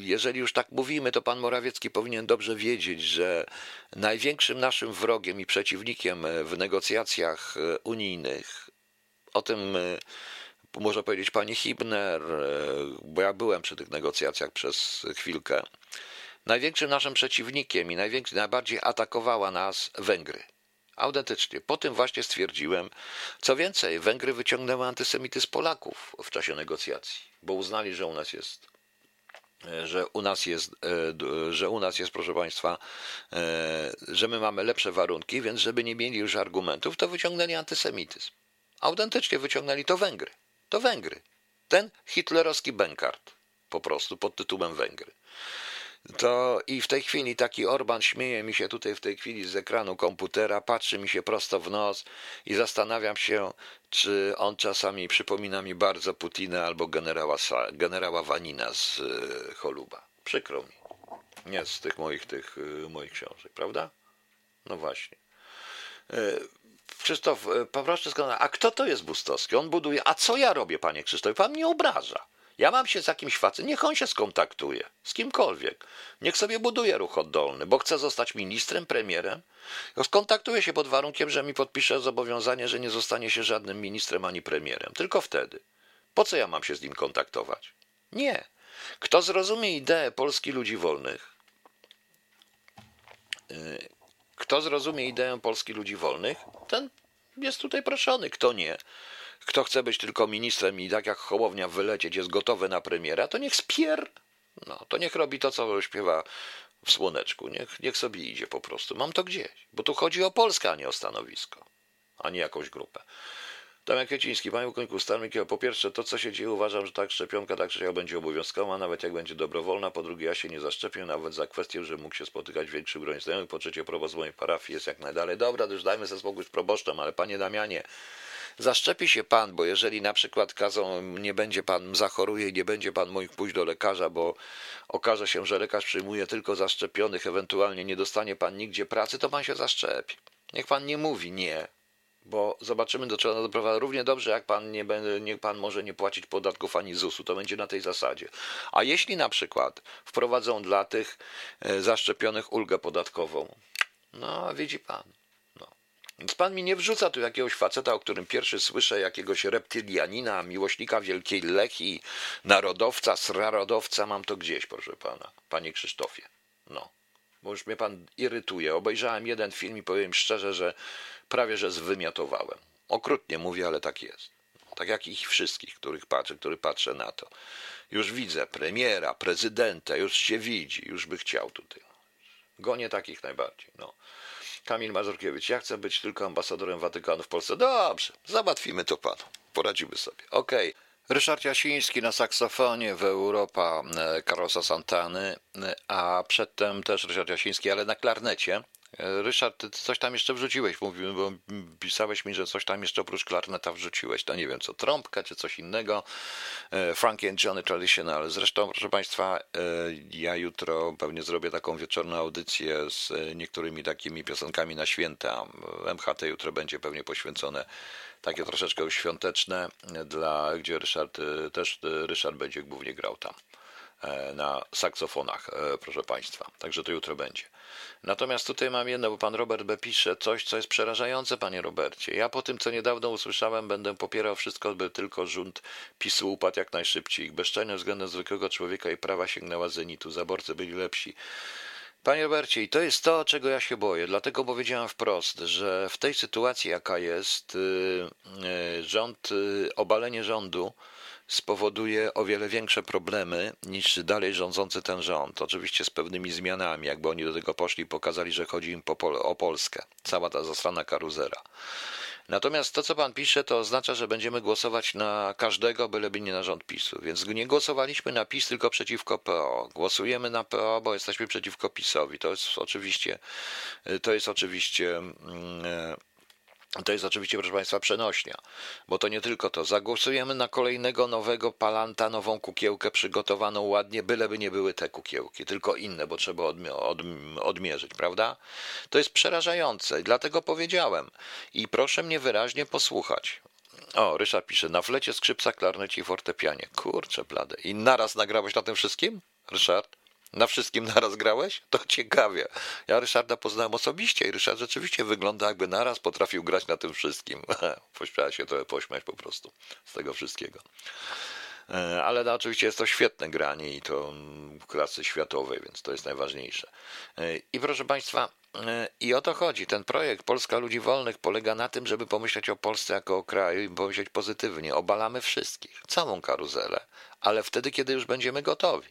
jeżeli już tak mówimy, to pan Morawiecki powinien dobrze wiedzieć, że największym naszym wrogiem i przeciwnikiem w negocjacjach unijnych, o tym może powiedzieć pani Hibner, bo ja byłem przy tych negocjacjach przez chwilkę, największym naszym przeciwnikiem i najbardziej atakowała nas Węgry. Autentycznie. Po tym właśnie stwierdziłem. Co więcej, Węgry wyciągnęły antysemityzm Polaków w czasie negocjacji, bo uznali, że u nas jest, proszę państwa, że my mamy lepsze warunki, więc żeby nie mieli już argumentów, to wyciągnęli antysemityzm. Autentycznie wyciągnęli to Węgry. To Węgry. Ten hitlerowski bękart po prostu pod tytułem Węgry. To i w tej chwili taki Orban śmieje mi się tutaj w tej chwili z ekranu komputera, patrzy mi się prosto w nos i zastanawiam się, czy on czasami przypomina mi bardzo Putina albo generała Vanina z Choluba. Przykro mi. Nie z tych moich książek, prawda? No właśnie. Krzysztof, poproszę skonale, a kto to jest Bustowski? On buduje, a co ja robię, panie Krzysztofie? Pan mnie obraża. Ja mam się z jakimś facetem, niech on się skontaktuje, z kimkolwiek. Niech sobie buduje ruch oddolny, bo chce zostać ministrem, premierem. Skontaktuje się pod warunkiem, że mi podpisze zobowiązanie, że nie zostanie się żadnym ministrem ani premierem. Tylko wtedy. Po co ja mam się z nim kontaktować? Nie. Kto zrozumie ideę Polski Ludzi Wolnych, ten jest tutaj proszony. Kto nie? Kto chce być tylko ministrem i tak jak Hołownia wylecieć, jest gotowy na premiera, to niech to niech robi to, co śpiewa w Słoneczku. Niech sobie idzie po prostu. Mam to gdzieś, bo tu chodzi o Polskę, a nie o stanowisko, a nie jakąś grupę. Tomek Kwieciński, panie pułkowniku Starmykiel, po pierwsze, to co się dzieje, uważam, że tak szczepionka będzie obowiązkowa, nawet jak będzie dobrowolna. Po drugie, ja się nie zaszczepię, nawet za kwestię, że mógł się spotykać w większym gronie znajomych. Po trzecie, proboszcz mojej parafii jest jak najdalej. Dobra, już dajmy sobie spokój z proboszczem, ale panie Damianie, zaszczepi się pan, bo jeżeli na przykład nie będzie pan zachoruje i nie będzie pan mógł pójść do lekarza, bo okaże się, że lekarz przyjmuje tylko zaszczepionych, ewentualnie nie dostanie pan nigdzie pracy, to pan się zaszczepi. Niech pan nie mówi nie, bo zobaczymy, do czego doprowadza. Równie dobrze, jak pan niech pan może nie płacić podatków ani ZUS-u, to będzie na tej zasadzie. A jeśli na przykład wprowadzą dla tych zaszczepionych ulgę podatkową, no widzi pan. Więc pan mi nie wrzuca tu jakiegoś faceta, o którym pierwszy słyszę, jakiegoś reptylianina, miłośnika Wielkiej Lechii, narodowca, srarodowca, mam to gdzieś, proszę pana, panie Krzysztofie. No, bo już mnie pan irytuje. Obejrzałem jeden film i powiem szczerze, że prawie, że zwymiotowałem. Okrutnie mówię, ale tak jest. tak jak ich wszystkich, który patrzę na to. Już widzę premiera, prezydenta, już się widzi, już by chciał tutaj. Gonię takich najbardziej, no. Kamil Mazurkiewicz, ja chcę być tylko ambasadorem Watykanu w Polsce. Dobrze, załatwimy to panu, poradzimy sobie. Okej. Ryszard Jasiński na saksofonie w Europa Carlosa Santany, a przedtem też Ryszard Jasiński, ale na klarnecie. Ryszard, ty coś tam jeszcze wrzuciłeś, mówiłem, bo pisałeś mi, że coś tam jeszcze oprócz klarneta wrzuciłeś, no nie wiem co, trąbka czy coś innego, Frankie and Johnny Traditional. Zresztą, proszę Państwa, ja jutro pewnie zrobię taką wieczorną audycję z niektórymi takimi piosenkami na święta. MHT jutro będzie pewnie poświęcone, takie troszeczkę już świąteczne, gdzie Ryszard będzie głównie grał tam na saksofonach, proszę Państwa. Także to jutro będzie. Natomiast tutaj mam jedno, bo pan Robert B. pisze coś, co jest przerażające, panie Robercie. Ja po tym, co niedawno usłyszałem, będę popierał wszystko, by tylko rząd PiS-u upadł jak najszybciej. Ich bezczelność względem zwykłego człowieka i prawa sięgnęła zenitu. Zaborcy byli lepsi. Panie Robercie, i to jest to, czego ja się boję. Dlatego powiedziałem wprost, że w tej sytuacji, jaka jest, obalenie rządu spowoduje o wiele większe problemy niż dalej rządzący ten rząd. Oczywiście z pewnymi zmianami, jakby oni do tego poszli i pokazali, że chodzi im o Polskę. Cała ta zasrana karuzela. Natomiast to, co pan pisze, to oznacza, że będziemy głosować na każdego, byleby nie na rząd PiS-u. Więc nie głosowaliśmy na PiS, tylko przeciwko PO. Głosujemy na PO, bo jesteśmy przeciwko PiS-owi. To jest oczywiście, proszę Państwa, przenośnia, bo to nie tylko to. Zagłosujemy na kolejnego nowego palanta, nową kukiełkę przygotowaną ładnie, byleby nie były te kukiełki, tylko inne, bo trzeba odmierzyć, prawda? To jest przerażające i dlatego powiedziałem. I proszę mnie wyraźnie posłuchać. O, Ryszard pisze, na flecie, skrzypca, klarnecie i fortepianie. Kurczę, blade. I naraz nagrałeś na tym wszystkim, Ryszard? Na wszystkim naraz grałeś? To ciekawie. Ja Ryszarda poznałem osobiście i Ryszard rzeczywiście wygląda, jakby naraz potrafił grać na tym wszystkim. Trzeba się trochę pośmiać po prostu z tego wszystkiego. Ale no, oczywiście jest to świetne granie i to klasy światowej, więc to jest najważniejsze. I proszę Państwa, i o to chodzi. Ten projekt Polska Ludzi Wolnych polega na tym, żeby pomyśleć o Polsce jako o kraju i pomyśleć pozytywnie. Obalamy wszystkich, całą karuzelę, ale wtedy, kiedy już będziemy gotowi.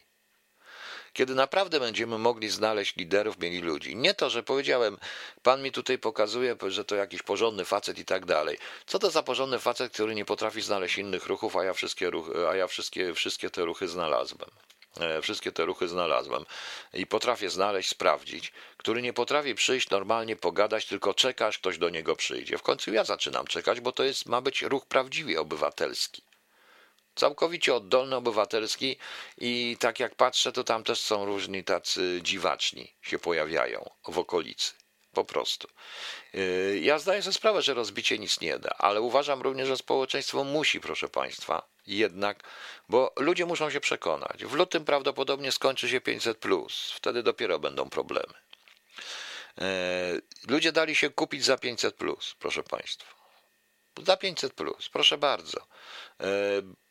Kiedy naprawdę będziemy mogli znaleźć liderów, mieli ludzi. Nie to, że powiedziałem, pan mi tutaj pokazuje, że to jakiś porządny facet i tak dalej. Co to za porządny facet, który nie potrafi znaleźć innych ruchów, a ja wszystkie te ruchy znalazłem. Wszystkie te ruchy znalazłem i potrafię znaleźć, sprawdzić, który nie potrafi przyjść normalnie, pogadać, tylko czeka, aż ktoś do niego przyjdzie. W końcu ja zaczynam czekać, bo to ma być ruch prawdziwie obywatelski. Całkowicie oddolny, obywatelski i tak jak patrzę, to tam też są różni tacy dziwaczni się pojawiają w okolicy, po prostu. Ja zdaję sobie sprawę, że rozbicie nic nie da, ale uważam również, że społeczeństwo musi, proszę Państwa, jednak, bo ludzie muszą się przekonać. W lutym prawdopodobnie skończy się 500+, wtedy dopiero będą problemy. Ludzie dali się kupić za 500+, proszę Państwa. Za 500+, proszę bardzo.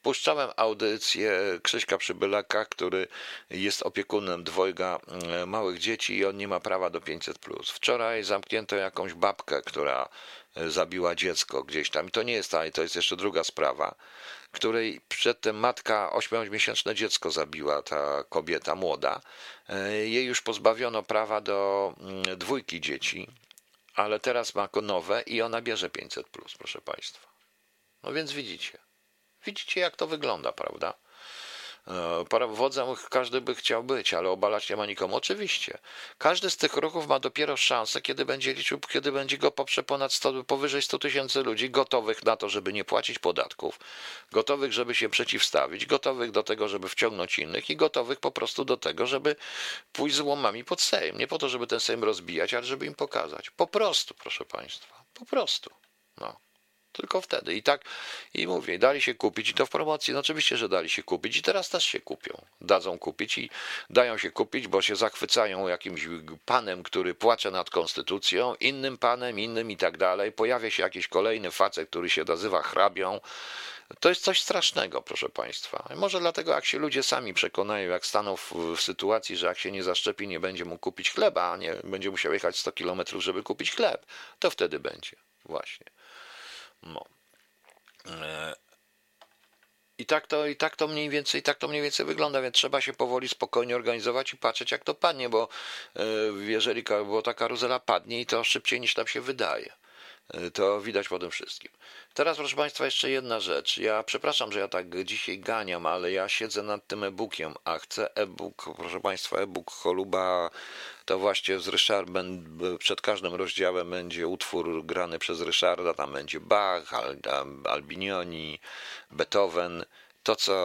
Puszczałem audycję Krzyśka Przybylaka, który jest opiekunem dwojga małych dzieci i on nie ma prawa do 500+. Wczoraj zamknięto jakąś babkę, która zabiła dziecko gdzieś tam. I to nie jest ta, to jest jeszcze druga sprawa, której przedtem matka 8-miesięczne dziecko zabiła, ta kobieta młoda. Jej już pozbawiono prawa do dwójki dzieci. Ale teraz ma nowe i ona bierze 500+, proszę Państwa. No więc widzicie. Widzicie, jak to wygląda, prawda? Wodzem każdy by chciał być, ale obalać nie ma nikomu. Oczywiście. Każdy z tych ruchów ma dopiero szansę, kiedy będzie liczył, kiedy będzie go poprze powyżej 100 000 ludzi gotowych na to, żeby nie płacić podatków, gotowych, żeby się przeciwstawić, gotowych do tego, żeby wciągnąć innych i gotowych po prostu do tego, żeby pójść z łomami pod Sejm. Nie po to, żeby ten Sejm rozbijać, ale żeby im pokazać. Po prostu, proszę Państwa. Po prostu. No. Tylko wtedy. I tak, i mówię, dali się kupić i to w promocji. No oczywiście, że dali się kupić i teraz też się kupią. Dadzą kupić i dają się kupić, bo się zachwycają jakimś panem, który płacze nad konstytucją, innym panem, innym i tak dalej. Pojawia się jakiś kolejny facet, który się nazywa hrabią. To jest coś strasznego, proszę Państwa. Może dlatego, jak się ludzie sami przekonają, jak staną w sytuacji, że jak się nie zaszczepi, nie będzie mógł kupić chleba, a nie będzie musiał jechać 100 kilometrów, żeby kupić chleb. To wtedy będzie. Właśnie. No. I tak to mniej więcej wygląda, więc trzeba się powoli spokojnie organizować i patrzeć, jak to padnie, bo jeżeli ta karuzela padnie, i to szybciej niż nam się wydaje. To widać po tym wszystkim. Teraz, proszę Państwa, jeszcze jedna rzecz. Ja przepraszam, że ja tak dzisiaj ganiam, ale ja siedzę nad tym e-bookiem, a chcę e-book, proszę Państwa, e-book Holuba, to właśnie z Ryszardem, przed każdym rozdziałem będzie utwór grany przez Ryszarda, tam będzie Bach, Albinioni, Beethoven, to co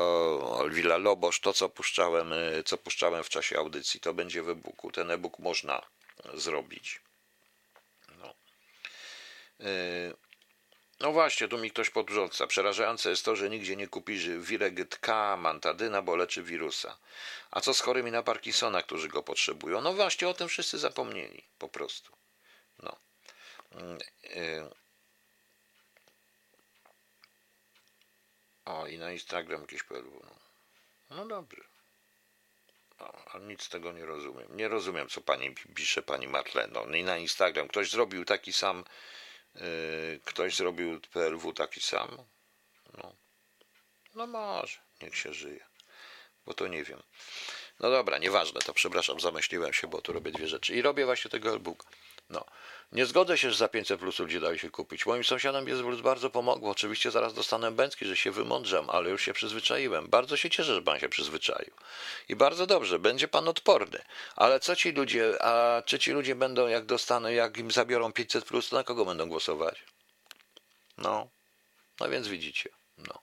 Villa-Lobos, to co puszczałem w czasie audycji, to będzie w e-booku. Ten e-book można zrobić. No właśnie, tu mi ktoś podrzuca. Przerażające jest to, że nigdzie nie kupisz Wiregetka, Mantadyna, bo leczy wirusa. A co z chorymi na Parkinsona, którzy go potrzebują? No właśnie, o tym wszyscy zapomnieli, po prostu. No. O, i na Instagram jakieś PLW. No dobrze. A nic z tego nie rozumiem. Nie rozumiem, co pani pisze, pani Marleno. I na Instagram ktoś zrobił taki sam... Ktoś zrobił PLW taki sam. No może, niech się żyje. Bo to nie wiem. No dobra, nieważne, to przepraszam, zamyśliłem się, bo tu robię dwie rzeczy. I robię właśnie tego e-booka. No. Nie zgodzę się, że za 500 plus ludzie dają się kupić. Moim sąsiadom jest bardzo pomogło. Oczywiście zaraz dostanę bęcki, że się wymądrzam, ale już się przyzwyczaiłem. Bardzo się cieszę, że pan się przyzwyczaił. I bardzo dobrze, będzie pan odporny. Ale co ci ludzie, a czy ci ludzie będą, jak im zabiorą 500 plus, to na kogo będą głosować? No więc widzicie. No.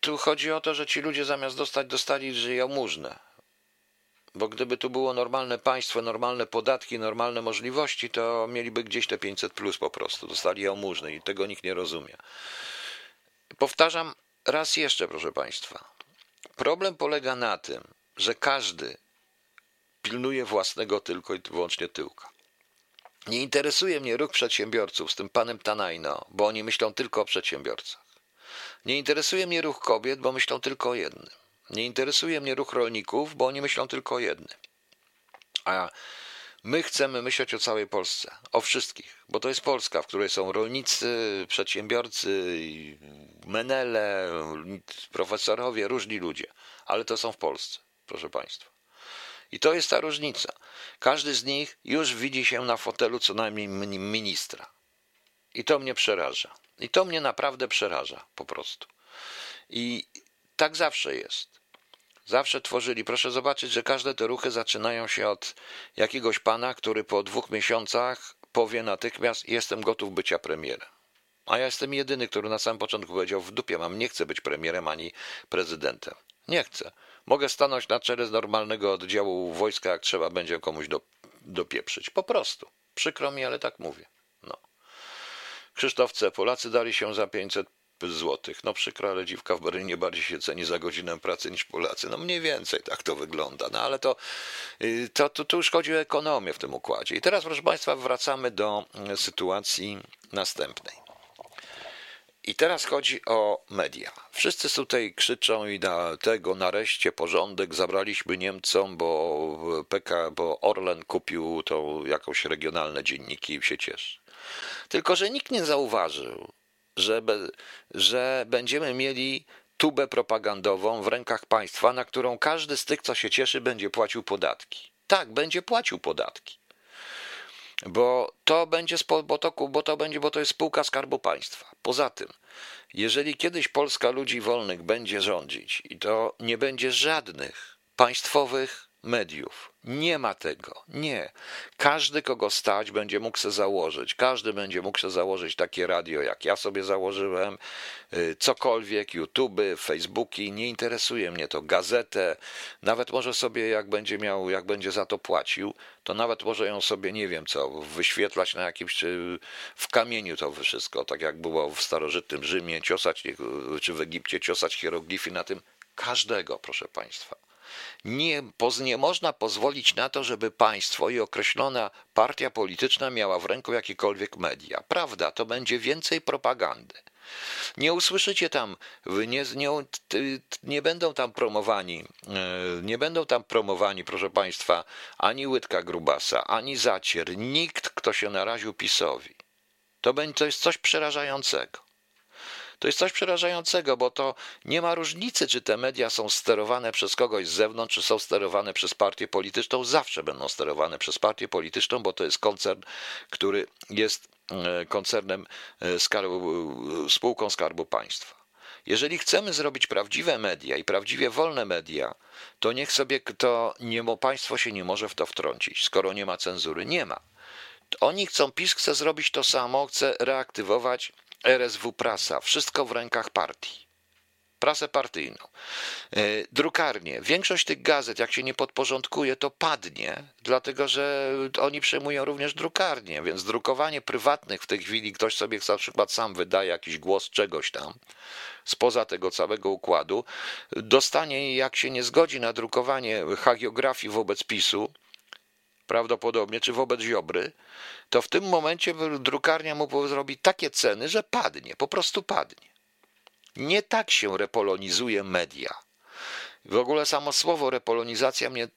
Tu chodzi o to, że ci ludzie zamiast dostali jałmużnę. Bo gdyby tu było normalne państwo, normalne podatki, normalne możliwości, to mieliby gdzieś te 500 plus po prostu, dostali jałmużny i tego nikt nie rozumie. Powtarzam raz jeszcze, proszę Państwa, problem polega na tym, że każdy pilnuje własnego tylko i wyłącznie tyłka. Nie interesuje mnie ruch przedsiębiorców z tym panem Tanajno, bo oni myślą tylko o przedsiębiorcach. Nie interesuje mnie ruch kobiet, bo myślą tylko o jednym. Nie interesuje mnie ruch rolników, bo oni myślą tylko o jednym. A my chcemy myśleć o całej Polsce, o wszystkich, bo to jest Polska, w której są rolnicy, przedsiębiorcy, menele, profesorowie, różni ludzie, ale to są w Polsce, proszę Państwa. I to jest ta różnica. Każdy z nich już widzi się na fotelu co najmniej ministra. I to mnie przeraża. I to mnie naprawdę przeraża po prostu. I tak zawsze jest. Zawsze tworzyli. Proszę zobaczyć, że każde te ruchy zaczynają się od jakiegoś pana, który po 2 miesiącach powie natychmiast: jestem gotów bycia premierem. A ja jestem jedyny, który na samym początku powiedział: w dupie mam, nie chcę być premierem ani prezydentem. Nie chcę. Mogę stanąć na czele z normalnego oddziału wojska, jak trzeba będzie komuś dopieprzyć. Po prostu. Przykro mi, ale tak mówię. No. Krzysztof C. Polacy dali się za 500 złotych. No przykro, ale dziwka w Berlinie bardziej się ceni za godzinę pracy niż Polacy. No mniej więcej tak to wygląda. No ale to już chodzi o ekonomię w tym układzie. I teraz, proszę Państwa, wracamy do sytuacji następnej. I teraz chodzi o media. Wszyscy tutaj krzyczą i nareszcie porządek zabraliśmy Niemcom, bo Orlen kupił tą jakąś regionalne dzienniki i się cieszy. Tylko że nikt nie zauważył, że będziemy mieli tubę propagandową w rękach państwa, na którą każdy z tych, co się cieszy, będzie płacił podatki. Tak, będzie płacił podatki. Bo to jest spółka Skarbu Państwa. Poza tym, jeżeli kiedyś Polska Ludzi Wolnych będzie rządzić, i to nie będzie żadnych państwowych mediów. Nie ma tego. Nie. Każdy, kogo stać, będzie mógł se założyć. Każdy będzie mógł se założyć takie radio, jak ja sobie założyłem. Cokolwiek, YouTube, Facebooki. Nie interesuje mnie to. Gazetę. Nawet może sobie, jak będzie za to płacił, to nawet może ją sobie, nie wiem co, wyświetlać na jakimś, czy w kamieniu to wszystko. Tak jak było w starożytnym Rzymie, ciosać, czy w Egipcie, ciosać hieroglify na tym. Każdego, proszę Państwa. Nie można pozwolić na to, żeby państwo i określona partia polityczna miała w ręku jakiekolwiek media. Prawda, to będzie więcej propagandy. Nie usłyszycie tam, nie będą tam promowani, proszę Państwa, ani Łydka Grubasa, ani Zacier, nikt, kto się naraził PiS-owi. To jest coś przerażającego. To jest coś przerażającego, bo to nie ma różnicy, czy te media są sterowane przez kogoś z zewnątrz, czy są sterowane przez partię polityczną. Zawsze będą sterowane przez partię polityczną, bo to jest koncern, który jest koncernem spółką Skarbu Państwa. Jeżeli chcemy zrobić prawdziwe media i prawdziwie wolne media, to niech sobie państwo się nie może w to wtrącić, skoro nie ma cenzury. Nie ma. Oni chcą, PiS chce zrobić to samo, chce reaktywować RSW prasa, wszystko w rękach partii. Prasę partyjną, drukarnie. Większość tych gazet, jak się nie podporządkuje, to padnie, dlatego że oni przejmują również drukarnie, więc drukowanie prywatnych w tej chwili, ktoś sobie na przykład sam wydaje jakiś głos czegoś tam, spoza tego całego układu, dostanie, jak się nie zgodzi na drukowanie hagiografii wobec PiS-u, prawdopodobnie, czy wobec Ziobry, to w tym momencie drukarnia mu zrobi takie ceny, że padnie, po prostu padnie. Nie tak się repolonizuje media. W ogóle samo słowo repolonizacja mnie,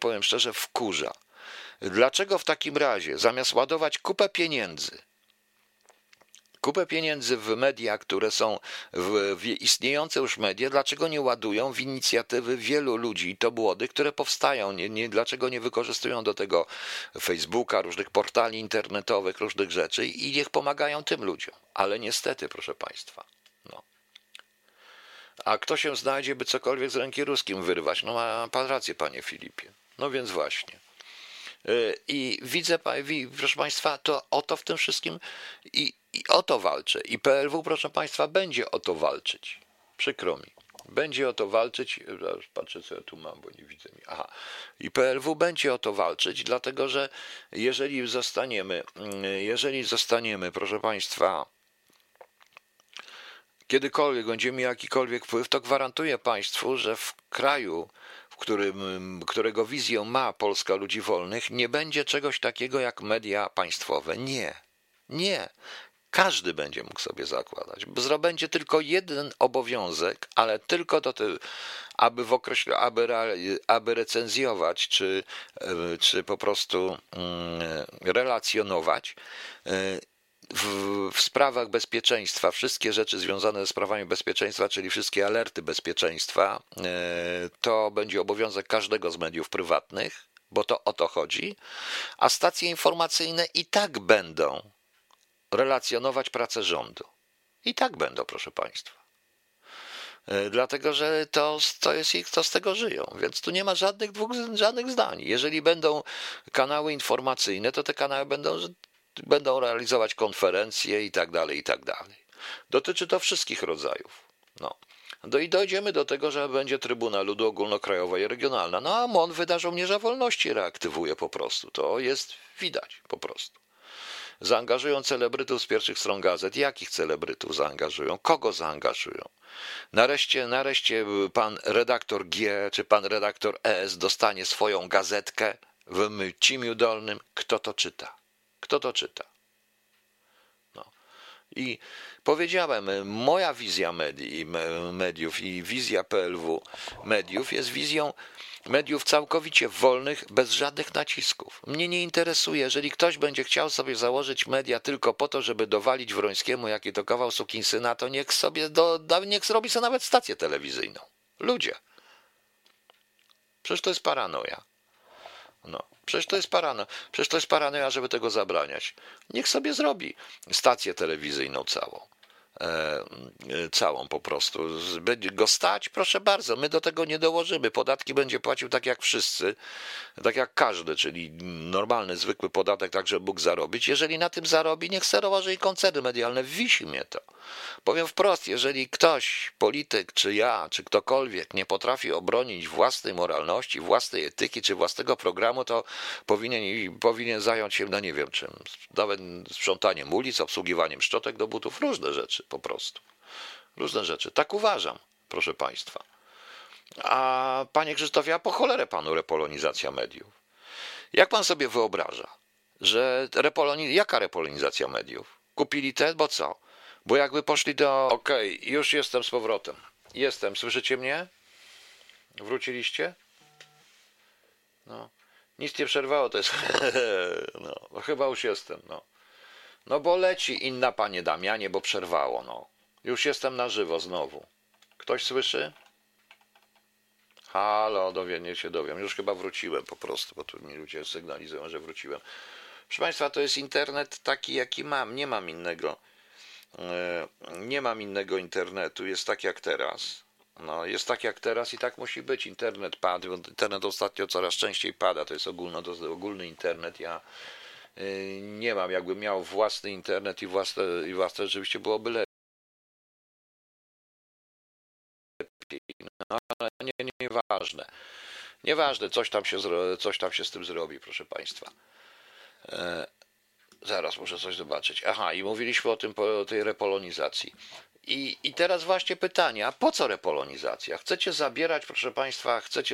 powiem szczerze, wkurza. Dlaczego w takim razie zamiast ładować kupę pieniędzy w media, które są w istniejące już media, dlaczego nie ładują w inicjatywy wielu ludzi, i to młodych, które powstają? Dlaczego nie wykorzystują do tego Facebooka, różnych portali internetowych, różnych rzeczy i niech pomagają tym ludziom? Ale niestety, proszę Państwa, a kto się znajdzie, by cokolwiek z ręki ruskim wyrwać? No ma pan rację, panie Filipie. No więc właśnie. I widzę, proszę państwa, to o to w tym wszystkim i o to walczę. I PLW, proszę państwa, będzie o to walczyć. Przykro mi. Będzie o to walczyć. Zaraz patrzę, co ja tu mam, bo nie widzę. Aha. I PLW będzie o to walczyć, dlatego że jeżeli zostaniemy, proszę państwa, kiedykolwiek będziemy mieli jakikolwiek wpływ, to gwarantuję Państwu, że w kraju, którego wizję ma Polska Ludzi Wolnych, nie będzie czegoś takiego jak media państwowe. Nie, nie. Każdy będzie mógł sobie zakładać. Będzie tylko jeden obowiązek, ale tylko aby recenzjować czy po prostu relacjonować w sprawach bezpieczeństwa, wszystkie rzeczy związane ze sprawami bezpieczeństwa, czyli wszystkie alerty bezpieczeństwa, to będzie obowiązek każdego z mediów prywatnych, bo to o to chodzi, a stacje informacyjne i tak będą relacjonować pracę rządu. I tak będą, proszę Państwa. Dlatego, że to jest ich, to z tego żyją, więc tu nie ma żadnych zdań. Jeżeli będą kanały informacyjne, to te kanały będą realizować konferencje i tak dalej, i tak dalej. Dotyczy to wszystkich rodzajów. I dojdziemy do tego, że będzie Trybuna Ludu ogólnokrajowa i regionalna. A MON wyda żołnierza wolności, reaktywuje po prostu. To jest widać po prostu. Zaangażują celebrytów z pierwszych stron gazet. Jakich celebrytów zaangażują? Kogo zaangażują? Nareszcie pan redaktor G czy pan redaktor S dostanie swoją gazetkę w Mycimiu Dolnym. Kto to czyta? Kto to czyta? I powiedziałem, moja wizja mediów i wizja PLW mediów jest wizją mediów całkowicie wolnych, bez żadnych nacisków. Mnie nie interesuje, jeżeli ktoś będzie chciał sobie założyć media tylko po to, żeby dowalić Wrońskiemu, jaki to kawał sukinsyna, to niech zrobi sobie nawet stację telewizyjną. Ludzie. Przecież to jest paranoja. Przecież to jest paranoja, żeby tego zabraniać. Niech sobie zrobi stację telewizyjną całą po prostu. Będzie go stać, proszę bardzo, my do tego nie dołożymy. Podatki będzie płacił tak jak wszyscy, tak jak każdy, czyli normalny, zwykły podatek, tak żeby mógł zarobić. Jeżeli na tym zarobi, niech steroważy i koncerny medialne. Wisi mnie to. Powiem wprost, jeżeli ktoś, polityk, czy ja, czy ktokolwiek nie potrafi obronić własnej moralności, własnej etyki, czy własnego programu, to powinien zająć się, nie wiem czym, nawet sprzątaniem ulic, obsługiwaniem szczotek do butów, różne rzeczy. Po prostu. Różne rzeczy. Tak uważam, proszę Państwa. A panie Krzysztofie, po cholerę panu repolonizacja mediów? Jak pan sobie wyobraża, że jaka repolonizacja mediów? Kupili te, bo co? Bo jakby poszli do... Okej, już jestem z powrotem. Jestem, słyszycie mnie? Wróciliście? Nic nie przerwało, to jest... chyba już jestem, bo leci inna, panie Damianie, bo przerwało. Już jestem na żywo znowu. Ktoś słyszy? Halo, nie się dowiem. Już chyba wróciłem po prostu, bo tu mi ludzie sygnalizują, że wróciłem. Proszę Państwa, to jest internet taki, jaki mam. Nie mam innego. Nie mam innego internetu. Jest tak jak teraz. No, jest tak jak teraz i tak musi być. Internet padł. Internet ostatnio coraz częściej pada. To jest ogólny internet. Ja nie mam. Jakbym miał własny internet i własne rzeczywiście byłoby lepiej. No, ale nieważne. Nieważne, coś tam się z tym zrobi, proszę Państwa. Zaraz muszę coś zobaczyć. Aha, i mówiliśmy o tej repolonizacji. I teraz właśnie pytanie, a po co repolonizacja? Chcecie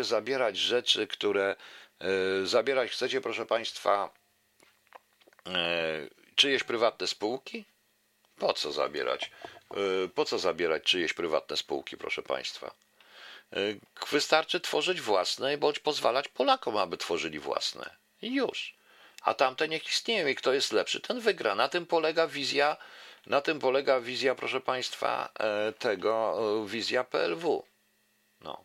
zabierać rzeczy, które zabierać chcecie, proszę Państwa, czyjeś prywatne spółki? Po co zabierać czyjeś prywatne spółki, proszę Państwa? Wystarczy tworzyć własne, bądź pozwalać Polakom, aby tworzyli własne. I już. A tamte niech istnieją i kto jest lepszy, ten wygra. Na tym polega wizja, proszę Państwa, wizja PLW. No.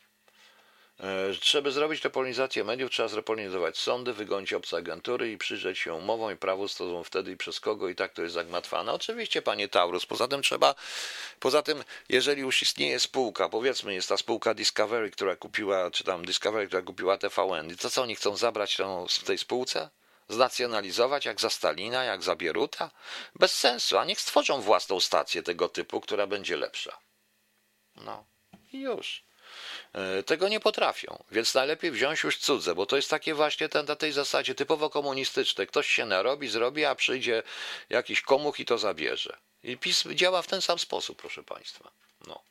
Żeby zrobić repolonizację mediów, trzeba zrepolinizować sądy, wygonić obce agentury i przyjrzeć się umowom i prawu stosowną wtedy i przez kogo i tak to jest zagmatwane. Oczywiście, panie Taurus, poza tym, jeżeli już istnieje spółka, powiedzmy jest ta spółka Discovery, która kupiła TVN, i co oni chcą zabrać z tej spółce? Znacjonalizować jak za Stalina, jak za Bieruta? Bez sensu, a niech stworzą własną stację tego typu, która będzie lepsza. No i już. Tego nie potrafią, więc najlepiej wziąć już cudze, bo to jest takie właśnie na tej zasadzie typowo komunistyczne. Ktoś się narobi, zrobi, a przyjdzie jakiś komuch i to zabierze. I PiS działa w ten sam sposób, proszę Państwa. No.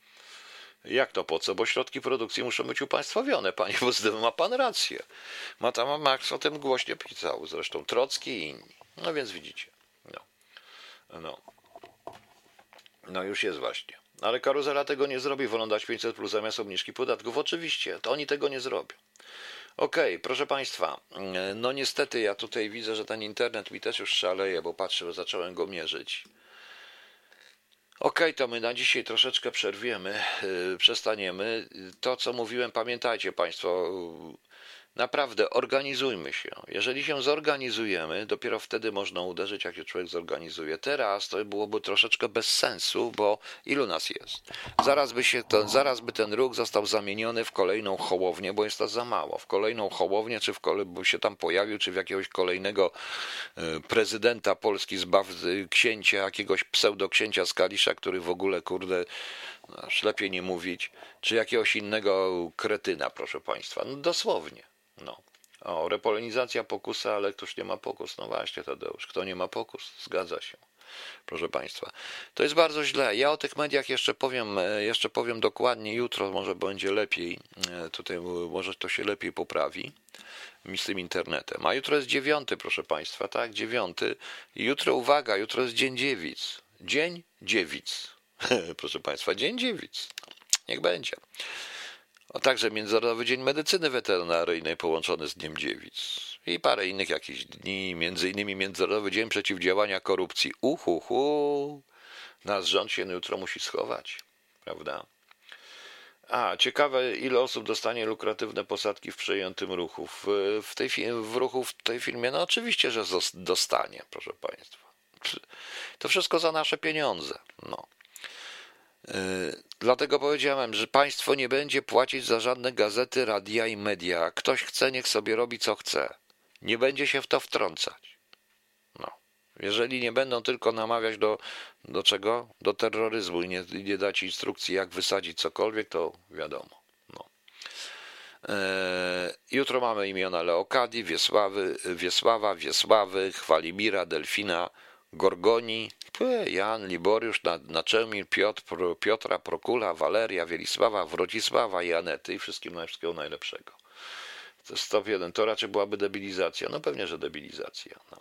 Jak to po co? Bo środki produkcji muszą być upaństwowione, panie, bo z tym ma pan rację. Marx o tym głośnie pisał, zresztą Trocki i inni. No więc widzicie. No już jest właśnie. Ale karuzela tego nie zrobi, wolą dać 500 plus zamiast obniżki podatków. Oczywiście, to oni tego nie zrobią. Okej, proszę Państwa, no niestety ja tutaj widzę, że ten internet mi też już szaleje, bo patrzę, zacząłem go mierzyć. Okej, to my na dzisiaj troszeczkę przerwiemy, przestaniemy. To, co mówiłem, pamiętajcie Państwo, naprawdę organizujmy się. Jeżeli się zorganizujemy, dopiero wtedy można uderzyć, jak się człowiek zorganizuje. Teraz to byłoby troszeczkę bez sensu, bo ilu nas jest? Zaraz by ten ruch został zamieniony w kolejną Hołownię, bo jest to za mało. W kolejną Hołownię, bo się tam pojawił, czy w jakiegoś kolejnego prezydenta Polski, księcia, jakiegoś pseudoksięcia z Kalisza, który w ogóle, aż lepiej nie mówić, czy jakiegoś innego kretyna, proszę Państwa. No dosłownie. No. O, repolonizacja, pokusa, ale ktoś nie ma pokus. No właśnie, Tadeusz, kto nie ma pokus? Zgadza się. Proszę Państwa, to jest bardzo źle. Ja o tych mediach jeszcze powiem dokładnie jutro, może będzie lepiej. Tutaj może to się lepiej poprawi z tym internetem. A jutro jest 9, proszę Państwa, tak? 9. I jutro, uwaga, jutro jest Dzień Dziewic. Dzień Dziewic. Proszę Państwa, Dzień Dziewic. Niech będzie. A także Międzynarodowy Dzień Medycyny Weterynaryjnej połączony z Dniem Dziewic i parę innych jakichś dni, między innymi Międzynarodowy Dzień Przeciwdziałania Korupcji. Nasz rząd się jutro musi schować, prawda? A, ciekawe, ile osób dostanie lukratywne posadki w przejętym ruchu. W tej firmie, no oczywiście, że dostanie, proszę Państwa. To wszystko za nasze pieniądze, no. Dlatego powiedziałem, że państwo nie będzie płacić za żadne gazety, radia i media. Ktoś chce, niech sobie robi co chce. Nie będzie się w to wtrącać. No. Jeżeli nie będą tylko namawiać do czego? Do terroryzmu i nie dać instrukcji, jak wysadzić cokolwiek, to wiadomo. No. Jutro mamy imiona Leokadii, Wiesławy, Chwalimira, Delfina, Gorgoni, Jan, Liboriusz, Naczemil, Piotra, Prokula, Waleria, Wielisława, Wrodzisława i Anety i wszystkiego najlepszego. To jest top 1. To raczej byłaby debilizacja. No pewnie, że debilizacja. No.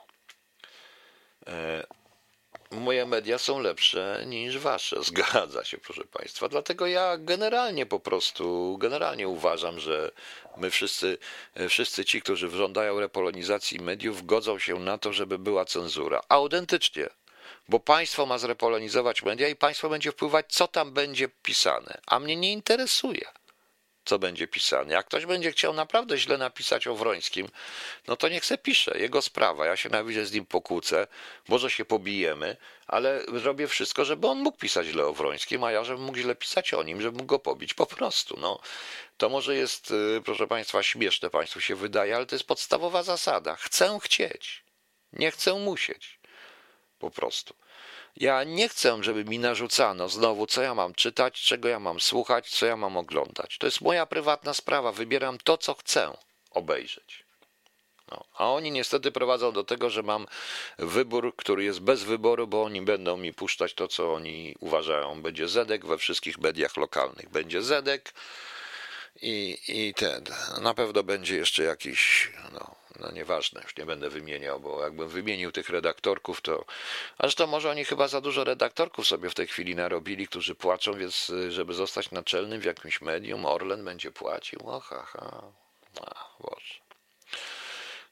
Moje media są lepsze niż wasze. Zgadza się, proszę Państwa. Dlatego ja generalnie uważam, że my wszyscy ci, którzy żądają repolonizacji mediów, godzą się na to, żeby była cenzura. Autentycznie. bo państwo ma zrepolonizować media i państwo będzie wpływać, co tam będzie pisane. A mnie nie interesuje, co będzie pisane. Jak ktoś będzie chciał naprawdę źle napisać o Wrońskim, no to niech se pisze, jego sprawa. Ja się najwyżej z nim pokłócę, może się pobijemy, ale zrobię wszystko, żeby on mógł pisać źle o Wrońskim, a ja żebym mógł źle pisać o nim, żeby mógł go pobić po prostu. No, to może jest, proszę państwa, śmieszne państwu się wydaje, ale to jest podstawowa zasada. Chcę chcieć, nie chcę musieć. Po prostu. Ja nie chcę, żeby mi narzucano znowu, co ja mam czytać, czego ja mam słuchać, co ja mam oglądać. To jest moja prywatna sprawa. Wybieram to, co chcę obejrzeć. No. A oni niestety prowadzą do tego, że mam wybór, który jest bez wyboru, bo oni będą mi puszczać to, co oni uważają. Będzie Zedek we wszystkich mediach lokalnych. Będzie Zedek i ten. Na pewno będzie jeszcze jakiś... No nieważne, już nie będę wymieniał, bo jakbym wymienił tych redaktorków, to... A zresztą może oni chyba za dużo redaktorków sobie w tej chwili narobili, którzy płaczą, więc żeby zostać naczelnym w jakimś medium, Orlen będzie płacił. Boże.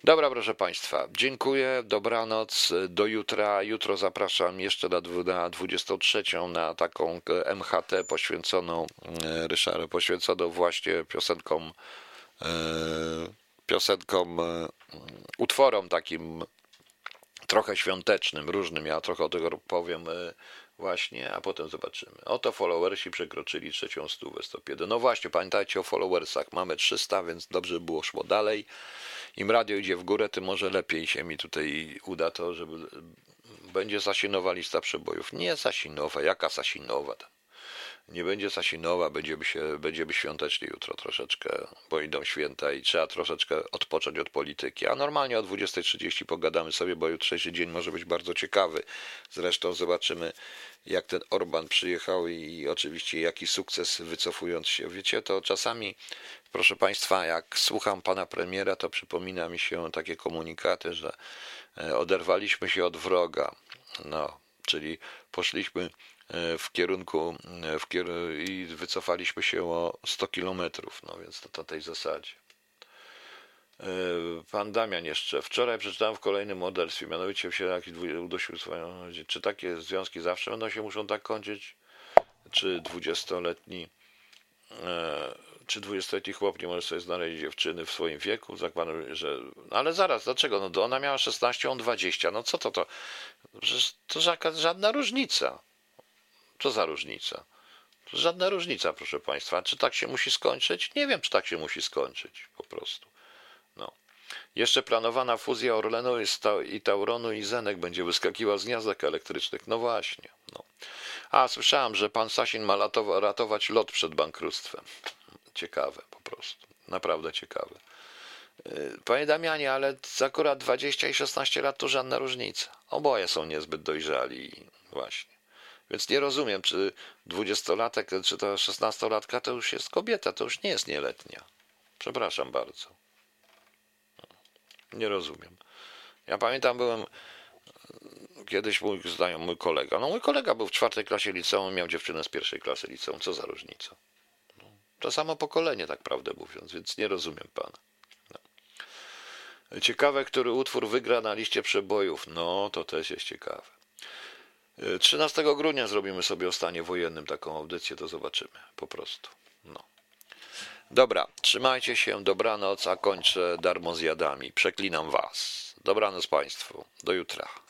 Dobra, proszę państwa, dziękuję, dobranoc, do jutra. Jutro zapraszam jeszcze na 23 na taką MHT poświęconą Ryszardowi, poświęconą właśnie piosenkom, utworom takim trochę świątecznym, różnym, ja trochę o tego powiem właśnie, a potem zobaczymy. Oto followersi przekroczyli 300, 101. No właśnie, pamiętajcie o followersach, mamy 300, więc dobrze było szło dalej. Im radio idzie w górę, tym może lepiej się mi tutaj uda to, żeby będzie Sasinowa lista przebojów. Nie Sasinowa, jaka Sasinowa tam? Nie będzie Sasinowa, będziemy świątecznie jutro troszeczkę, bo idą święta i trzeba troszeczkę odpocząć od polityki. A normalnie o 20:30 pogadamy sobie, bo jutrzejszy dzień może być bardzo ciekawy. Zresztą zobaczymy, jak ten Orbán przyjechał i oczywiście jaki sukces, wycofując się. Wiecie, to czasami, proszę państwa, jak słucham pana premiera, to przypomina mi się takie komunikaty, że oderwaliśmy się od wroga. No, czyli poszliśmy w kierunku i wycofaliśmy się o 100 kilometrów, no więc to na tej zasadzie. Pan Damian jeszcze. Wczoraj przeczytałem w kolejnym morderstwie, mianowicie w Sieraki udosił swoją... Czy takie związki zawsze będą się muszą tak kończyć? Czy 20-letni... Czy 20-letni chłop nie może sobie znaleźć dziewczyny w swoim wieku? Zakładam, że... Ale zaraz, dlaczego? No to ona miała 16, on 20. No co to? Przecież to żadna różnica. Co za różnica? Żadna różnica, proszę państwa. Czy tak się musi skończyć? Nie wiem, czy tak się musi skończyć, po prostu. No. Jeszcze planowana fuzja Orlenu i Tauronu i Zenek będzie wyskakiła z gniazdek elektrycznych. No właśnie. No. A, słyszałem, że pan Sasin ma ratować LOT przed bankructwem. Ciekawe, po prostu. Naprawdę ciekawe. Panie Damianie, ale akurat 20 i 16 lat to żadna różnica. Oboje są niezbyt dojrzali. Właśnie. Więc nie rozumiem, czy 20-latek, czy ta 16-latka to już jest kobieta, to już nie jest nieletnia. Przepraszam bardzo. Nie rozumiem. Ja pamiętam, byłem kiedyś, mój kolega. No mój kolega był w 4. klasie liceum, miał dziewczynę z 1. klasy liceum. Co za różnica? No, to samo pokolenie, tak prawdę mówiąc, więc nie rozumiem pana. No. Ciekawe, który utwór wygra na liście przebojów. No, to też jest ciekawe. 13 grudnia zrobimy sobie o stanie wojennym taką audycję, to zobaczymy po prostu. No. Dobra, trzymajcie się, dobranoc, a kończę darmo zjadami. Przeklinam was. Dobranoc państwu, do jutra.